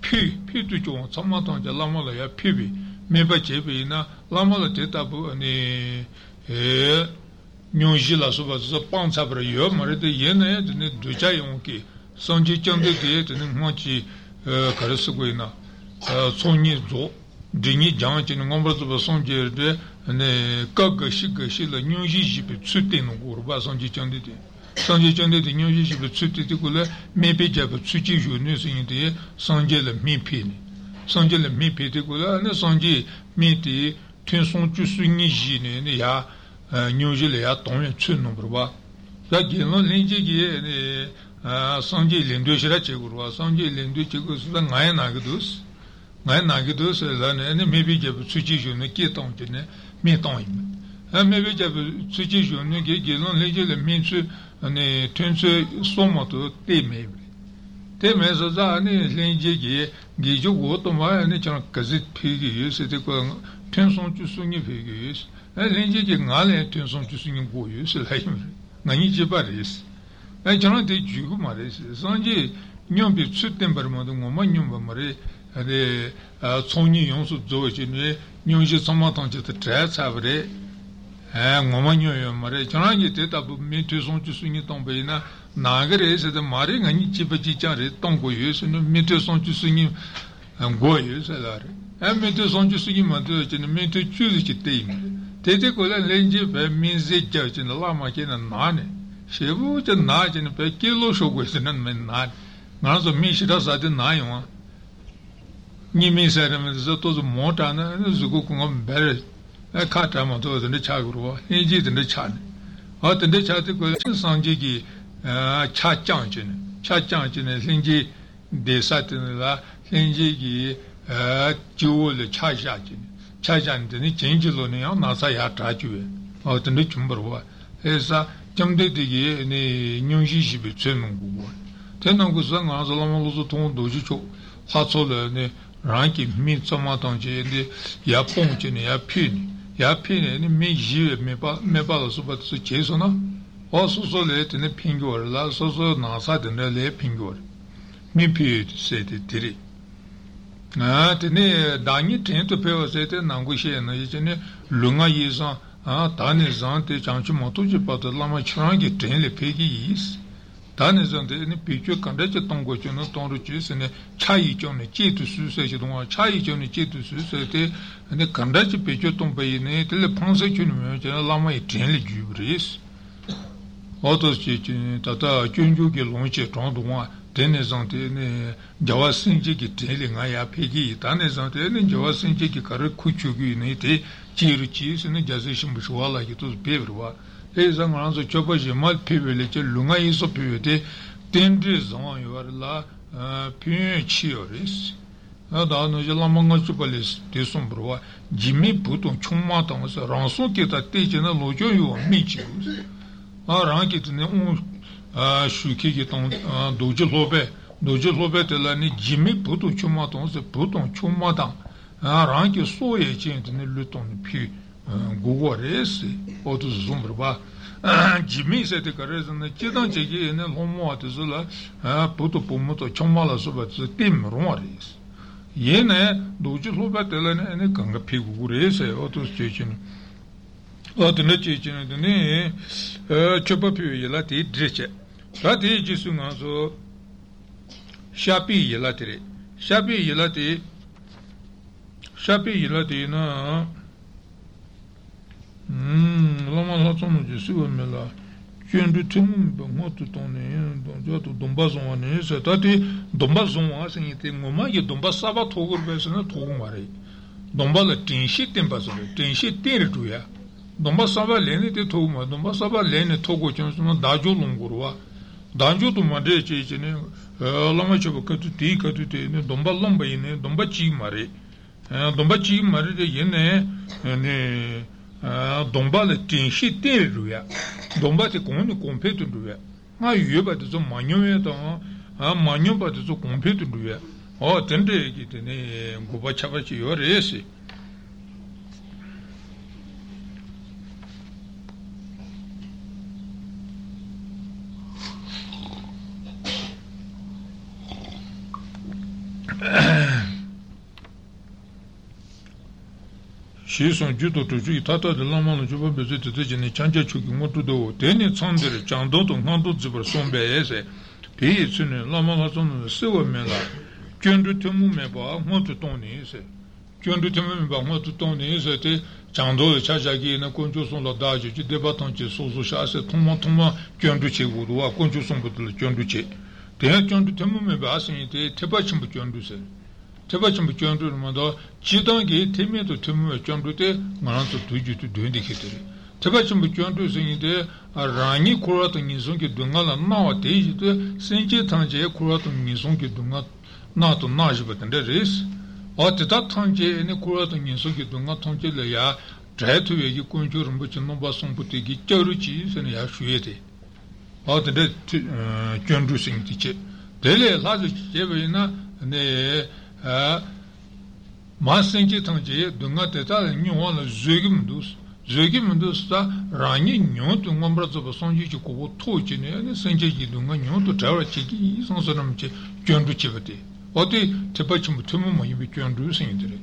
피 피두종 참마동자 라마라야 피비 메바제비나 라마라 대답은에 에 nyonji la soba soba panca pra yo mara de yena de doja yonki sonji chande de de ngwanchi karsu goina sonji zo deni janchi ngomba soba sonji de ne kagashi gashi la nyonji jibe tsute no urba sonji chande de sonji chande de nyonji jibe tsute de kula mebe jabe tsuji jone sin de sonji le mipi sonji le mipi de kula ne sonji miti tension tu sunni jine ne ya nyojile ya tongye tsun nombrwa ya geno linje ge sanje lindo shira chegurwa sanje lindo chegus da ngae nagdus ngae nagdus la ne mebi ge tsuji jone ke tongje ne me tongim ha mebi ge tsuji jone ge geno linje le minsu ne tunse somoto teme teme so za ne linje ge ge jogo to ma ne chan kazit phigi yese de ko tension tu sungi phigi yese 렌지지 나래 텐션 주스님 고유 슬라임 나니 제바레스 나 저한테 주고 말했어 선지 뇽비 칠템버만 동만 뇽바마레 아데 총니 용수 조지네 뇽지 삼마탄제트 트라사브레 아 모마뇨요 마레 저한테 대답부 메트손 주스님 동베이나 나그레스데 마레 나니 제바지자레 동고유스는 메트손 주스님 고유스라레 아 메트손 주스님 마도지네 메트 추르치테임 Tete kola lenji pe minze kya chini lama kena nani. Shebu uche naa chini pe kilo shokwe sinan men nani. Ngana so mi shira sati naa yunga. Nyi mi sari me tisa tozo mota na zuko kunga mbele. Kata ma tozo tende cha kuruwa. Lenji tende cha ni. A tende cha te kola sanji ki cha chang chini. Cha chang chini lenji desa tini la lenji ki jiwo le cha sha chini. 차잔더니 쟁질로네요 나사야 다주에 어떤데 좀 벌어 해서 점대되게 네 뇽시시비 젊은 거고 되는 것은 아슬람으로서 돈 도지초 사솔네 랑기 민소마던지에 야폰지네 야핀 야핀에는 미지에 메바 메바로서 받수 제소나 O sosoletini pinguor la soso nasa denele pinguor. Mi più sete tiri. Ah, tene dangi tento peo sete nangushi na yene lunga yisa ah tane zante chanchu motuji patla ma chrangi tenle pegi is. Tane zante ne pichu kandache tongo chuno tonru chusene chai chone chitu susese donwa chai chone chitu susete ne kandache pichu tombe ne tele panse chuno me lama tenle jubris. Otos che tata chunju ke lonche tondwa tene zante ne jawasinje ke tele ngaya pegi tane zante ne jawasinje ke kar kuchugi ne te chiruchi sene jazishim bushwala ke tos bevrwa e zanganzo choba jemal pevele che lunga iso pevete tendre zan yor la pin chioris ada no jela manga chupalis tesum brwa jimi puton chuma tangos ranson ke ta tejena lojo yo michus Rangi tene un shuki ki tong doji lobe, doji lobe tela ni jimi puto chuma tong se puto chuma tang. Rangi soye chen tene luton pi gugo resi, otu zumbrba. Jimi se te kare zene, chidan chegi ene lomo ati zela puto pumuto chuma la soba tse tim roma resi. Yene doji lobe tela ne ene kanga pi gugo resi, otu chechini. Otene chechene dene chopa piyo yela te dreche. Rati jisu nga so shapi yela tere. Shapi yela te, shapi yela te na lama latsonu jisu wa me la chendu temu mba ngotu toni jato domba zonwa ne se tati domba zonwa sengi te ngoma ye domba saba togur besena togun wari. Domba la tenshi tenpa sore, tenshi tenri tuya. Domba saba lene te toguma, domba saba lene togo chansuma dajo longurwa. Dajo tu madre che che ne, lama cheba katu te katu te, domba lomba yene, domba chi mare. Domba chi mare de yene, domba le tenshi tere ruya. Domba te kone kompetun ruya. A yue bate so manyo ye ta, a manyo bate so kompetun ruya. O tende ki tene, gupa chapa che yore esi. She son judo to ju tata de lama no juba beze de jeni chanje chuki motu do teni tsandere chando to ngando zibra sombe ese pe tsune lama la son sewa mela kyundu temu meba motu toni ese kyundu temu meba motu toni ese te chando chajagi na konjo son la daji ji debatan che sozo shase toma toma kyundu che guru wa konjo son butul kyundu che te kyundu temu meba asin te tebachim bu kyundu se Tebachin buchandu rumanda, chidangi temeto temuwe chandu te maranto tuju tu duende kiteri. Tebachin buchandu sengide rangi kurata nizongi dunga la nawa teji te senje tangje kurata nizongi dunga nato najibatende res. A teta tangje ene kurata nizongi dunga tangje le ya traytuwegi kunchu rumbuchin nomba somputegi charuchi sene ya shuyete. A tete chandu sengide che. Dele lazi chewe ina ne... māsāngi tāngcaya dungā tētā nyōngā la zōgi mūndūs zōgi mūndūs tā rāngi nyōng tu ngōmbra tsaba sāngi chī kōgō tō chī nē sāngi chī dungā nyōng tu tāwara chī kī sāngsāram chī gyōndū chī pati ātī tēpā chī mū tēmū mā yīmī gyōndū sāngi tērē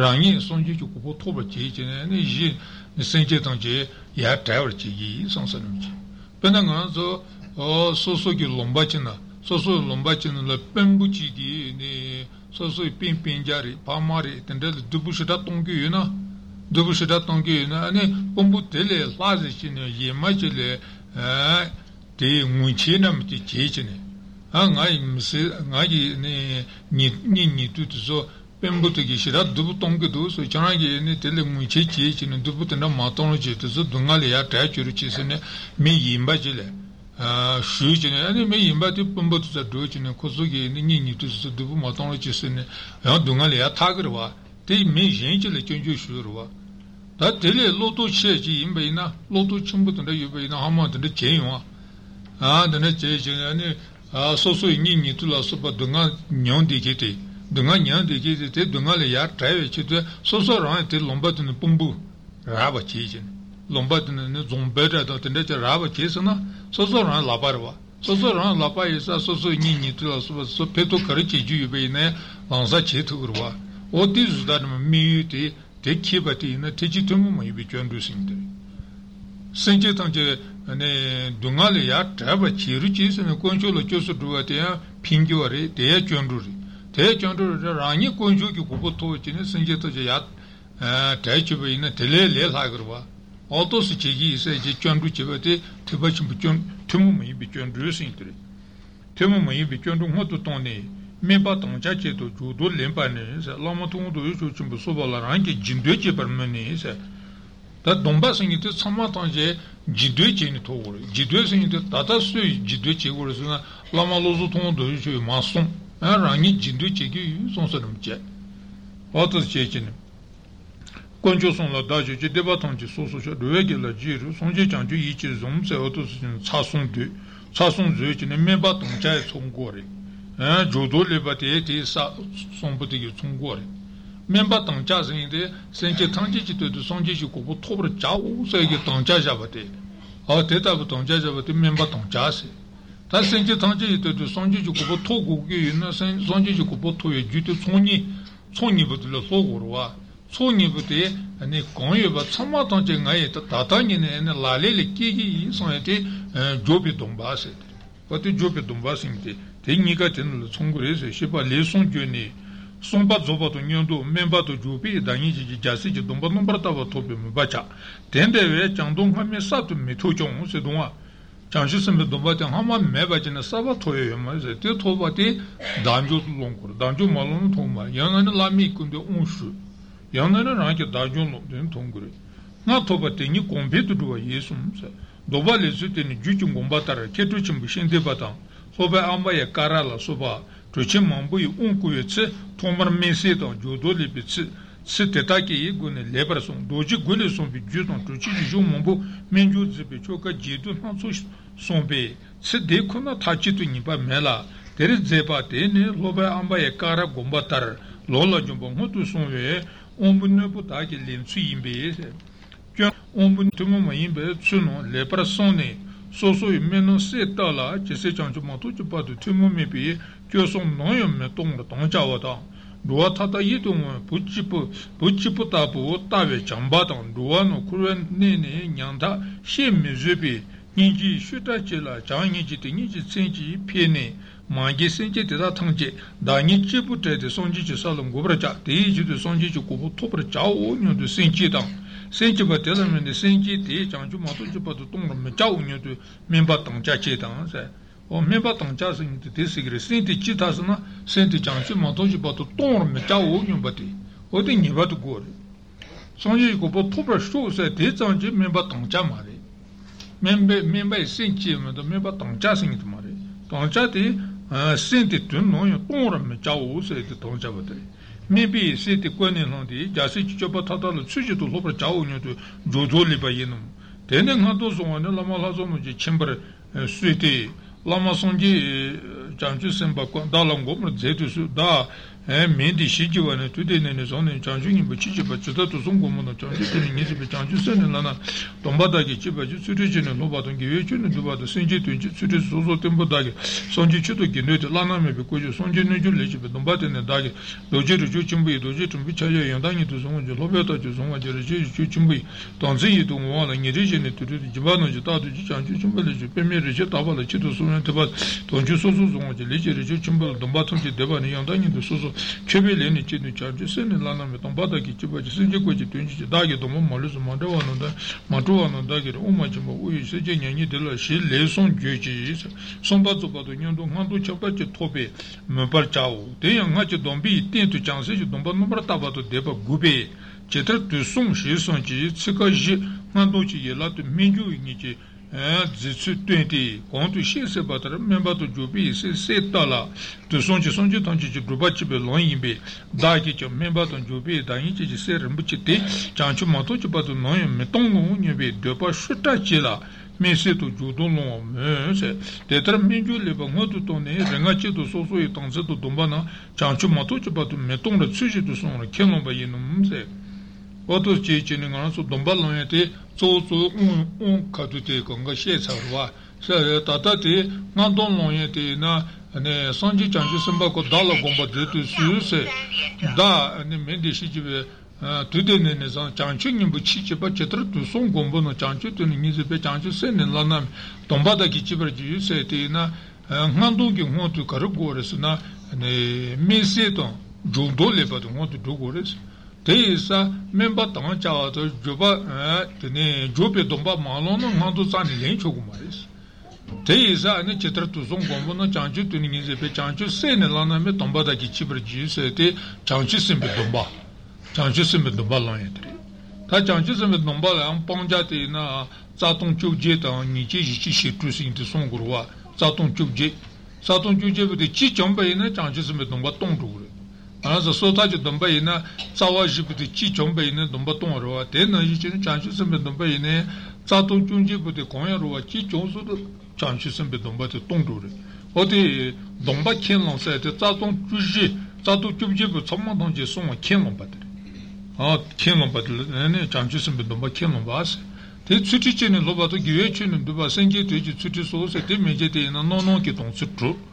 rāngi sāngi chī kōgō tō pa chī chī nē yī sāngi tāngcaya yā tāwara chī kī sāngsāram chī pēnā ngā sō sōsō kī lōmbā chī nā sōsō lōmbā chī nā la pēmbu chī kī Sosoi pin pin jari, pamari, tende dubu shida tongi yuna, dubu shida tongi yuna, ane pombu tele lazi chine, yema chile, te ngunchi namti che chine. A ngayi misi, ngayi ni nitu tiso, pembu tegi shida dubu tongi do, so chanagi tele ngunchi che chine, dubu tenda matono che tiso, dungali ya taya churu che chine, me yimba chile. Shui chine, ane me yinba te pumbu tsa do chine, koso ge nye nye tu tsa dubu matanglo che se ne, yang dunga le ya tagirwa, te me yin chile chenju shurwa. Da tele loto che chi yinba ina, loto chimbu tanda yuba ina, hama tanda chen yunga. Tanda che chine, ane soso nye nye tu la sopa dunga nyan de ke te, dunga nyan de ke te, te dunga le ya traiwe che te, soso rana te lomba tanda pumbu, raba che chine. lomba ne zombe da tende rava kesna so so ran la parwa so so ran la pa isa so so ni ni to so so peto karchi ju be ne lanza chetu urwa o dizdan mi ti te kibati ne tijitum mi bi jondu sinde senje tanje ne dungali ya taba chiru chise ne koncholo chosu duate ya pingiware te jonduri te jonduri rani konju ki kuboto chine senje toje ya taichube ina tele le lagurwa alto se chigi se je chondu chibate tibachim bichon tumu mi bichon rusintri tumu mi bichon hoto toni meba tonja cheto judo lempane se lamatung do yuchu chimbu sobala ranke jindo che permane se da domba singite samatanje jido che ni togore jido singite tata su jido che goresuna lamalozo tondo yuchu masum rangi jindo che gi sonsorum che alto che che Concho son la daje de debatanti soso che rege la giro sonje chanju yichi zomse otos sasun de sasun zeuchi ne mebaton chai songore eh jodo le bate te sa sombote gi songore mebaton cha zinde senje tanji chi de sonje chi ko tobro cha u se gi tanja jabate a te ta tanja jabate mebaton cha se ta senje tanji de sonje chi ko togu gi na sonje chi ko to ye ju de soni soni botlo sogorwa 소니부대 아니 공유바 참마던제 나에 다다니네 라레리 끼기 소에테 조비 동바세 어때 조비 동바신데 대니가 되는 송고에서 시바 레송교니 송바 조바도 년도 멤버도 조비 다니지 자시지 동바는 버타바 토비면 바자 덴데웨 장동함에 사도 미토종 세동아 장시스면 동바대 하마 매바지나 사바토에 요마제 토바티 단조 롱고 단조 말로는 통마 양안의 라미 군데 온슈 Yanana rangi dajun lopten tongure. Na toba teni kompetu duwa yesum se. Doba lesu teni juchin gombatara ketu chimbu shende batang. Soba ambaya karala soba. Tuchin mambuyi unkuye tse tomar mense tang jodo libi tse. Tse tetake ye gune lebar song. Doji gule sombi jutang tuchin jujung mambu menju zibi choka jidu nansu sombi. Tse dekuna tachitu nipa mela. Teri zeba teni loba ambaya kara gombatara. Lola jumbo ngutu sombi Ombunne potaki lemsu imbe se. Kyo ombun tumuma imbe tsuno le persone soso meno seta la che se chanchu matu che patu tumume bi kyo son noyo metong tongcha wata. Duwa tata yitum puchipu puchipu tapu tawe chamba tang duwa no kuren nene nyanda she mezubi ninji shuta che la jangi ji te ninji senji pene मांगे सेंचे तेरा थंचे दानिचे पुटे ते सोंचे चे सालम गोबर चा ते जी ते सोंचे चे गोबो तोपर चाओ न्यो ते सेंचे दां सेंचे बा तेरा में ते सेंचे ते चांचू मातो चे बा तो तोंग में चाओ न्यो ते मेंबा तंचा चे दां से ओ मेंबा तंचा से ते ते सिगरे सेंटे ची तास ना सेंटे चांचू मातो चे बा तो तोंग में चाओ न्यो बते ओ ते निवा तो गोरे सोंचे गोबो तोपर शो से ते चांचू मेंबा तंचा मारे मेंबे मेंबे सेंचे में तो मेंबा तंचा सिंग मारे तंचा ते Senti tu non torme ciao se ti torcia votare. Mi bi se ti quene non di già se ci ciò tatalu suci tu sopra ciao ne tu jojoli bayino. Tene ngado zone la malazo mu di chimbre suite la masongi janju semba con dalam gomro zetu su da e mendi shiji wane tu de ne zone janju ni bici bici da tu zungo mu no janju ni ni bi janju sen la na tombada gi ci bici suci ne lobaton gi yeju ne dubado senji tu ci suci sozo tembo da gi sonji ci tu gi ne la na me bi ko ju sonji ne ju le ci bi tombada ne da gi doje ju chimbi doje chimbi cha ya yang da ni tu zungo ju lobeta ju zungo ju ju chimbi tonzi yi tu mo na ni ji ne tu ji ba no ji ta tu ji janju chimbi le ju pe me re ji ta ba le ci tu Tonju soso zonje leje leje chimbal domba tonje deba ni yanda ni soso chebe le ni chini charge sene lana me domba da ki chiba ji senje ko ji tunji da ge domo maluzu manda wano da matu wano da ge o ma chimba uyi seje nyanyi de la shi le son gyeji somba zoba do nyando ngando chapa che tobe me par chao de yanga che dombi ten tu chance ji domba no brata ba to deba gube cheter tu sum shi son ji tsika ji ngando ji ye la tu minju ni ji Zitsu twenty, quanto she se batter, member to Jubi, se tala, to songe songe tonge grubachi belonging, dagich of member to Jubi, danichi ser muchite, chanchu matochi batu noy, metongo unibe, depa shutachila, messe to Judolon, messe, determinju levangoto tone, rengachi to soso e tanzeto dombana, chanchu matochi batu metongo suji to son, kelomba yenumse. Otto Chichi Ninganaso Dombalonete. so so un un kadute konga she sarwa se tata ti ngandon lonye ti na ne sanji chanji simba ko dalo gomba detu su se da ne mendi shijibe tude ne ne san chanchi ngimbu chichi ba chetra tu son gombo no chanchi tu ngize be chanchi se ne lanam tomba da kichiber ji se ti na ngandon ki ngotu karugores na ne meseton jondo le ba ngotu dogores Tesa memba tancha to juba tene jope domba malono ngando sani lencho gumaris. Tesa ne cetra tu zon gombono chanchu tuningize pe chanchu sene lana me tomba da kichibrji sete chanchu simbe domba. Chanchu simbe domba lanetri. Ta chanchu simbe domba la panja te na satong chubje ta ni chi chi chi tu sin de son gurwa satong chubje satong chubje de chi chomba ina chanchu simbe domba tongru. Anza sota de dombaina sawa jibti chi chombaina dombaton roa tena yichin chanchu sembe dombaina sato chunji bute konya roa chi chonsu chanchu sembe dombate tongdore odi domba kenlon sete sato chunji sato chunji bu somma donje soma kenlon badre a kenlon badle ne chanchu sembe domba kenlon bas te tsuti chene lobato giwe chene duba sengi teji tsuti so sete mejete na nonon ki ton tsutru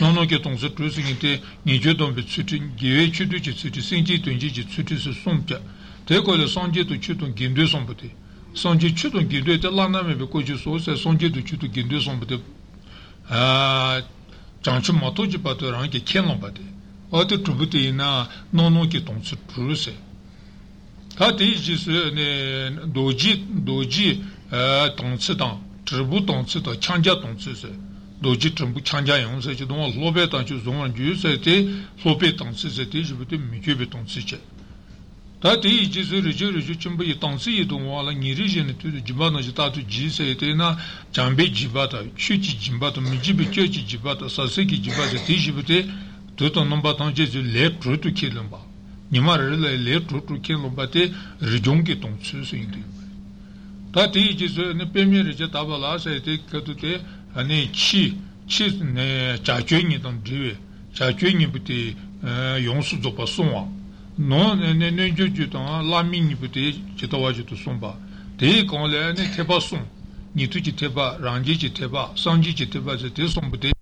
nono che ton zotru singite ni jodon be tsutin gewe chudu che tsuti singi tunji che tsuti su somcha te ko le sonje tu chutun gindu sombute sonje chutun gindu te lana me be ko ju so se sonje tu chutu gindu sombute a chanchu moto ji pato ran ke kenon bade ote trubute ina nono che ton zotru se ka te ji se ne doji doji ton tsudan tribu ton tsudan chanja ton tsuse doji trumbu chanja yon se che don lobe tan chu zon ju se te lobe tan se se te jibute mije be ton se che ta te ji zu ri ju ri ju chimbu yi tan se yi don wala ni ri je ne tu jiba na jita tu ji se te na jambe jiba ta chu chi jiba to mije be che chi jiba ta sa se ki jiba se te jibute to ton nomba tan je zu le pro tu ki lomba ni ma re le le pro tu ki lomba te ri jong ki ton se se yi ta te ji zu ne pe mi ri je ta ba la se te ka tu te ane chi chi ne cha chwengi don driwe cha chwengi buti yonsu zopa sonwa no ne ne ju ju don la mini buti chitawa ju sonba te kon le ne teba son ni tu ji teba rangi ji teba sangi ji teba ze te son buti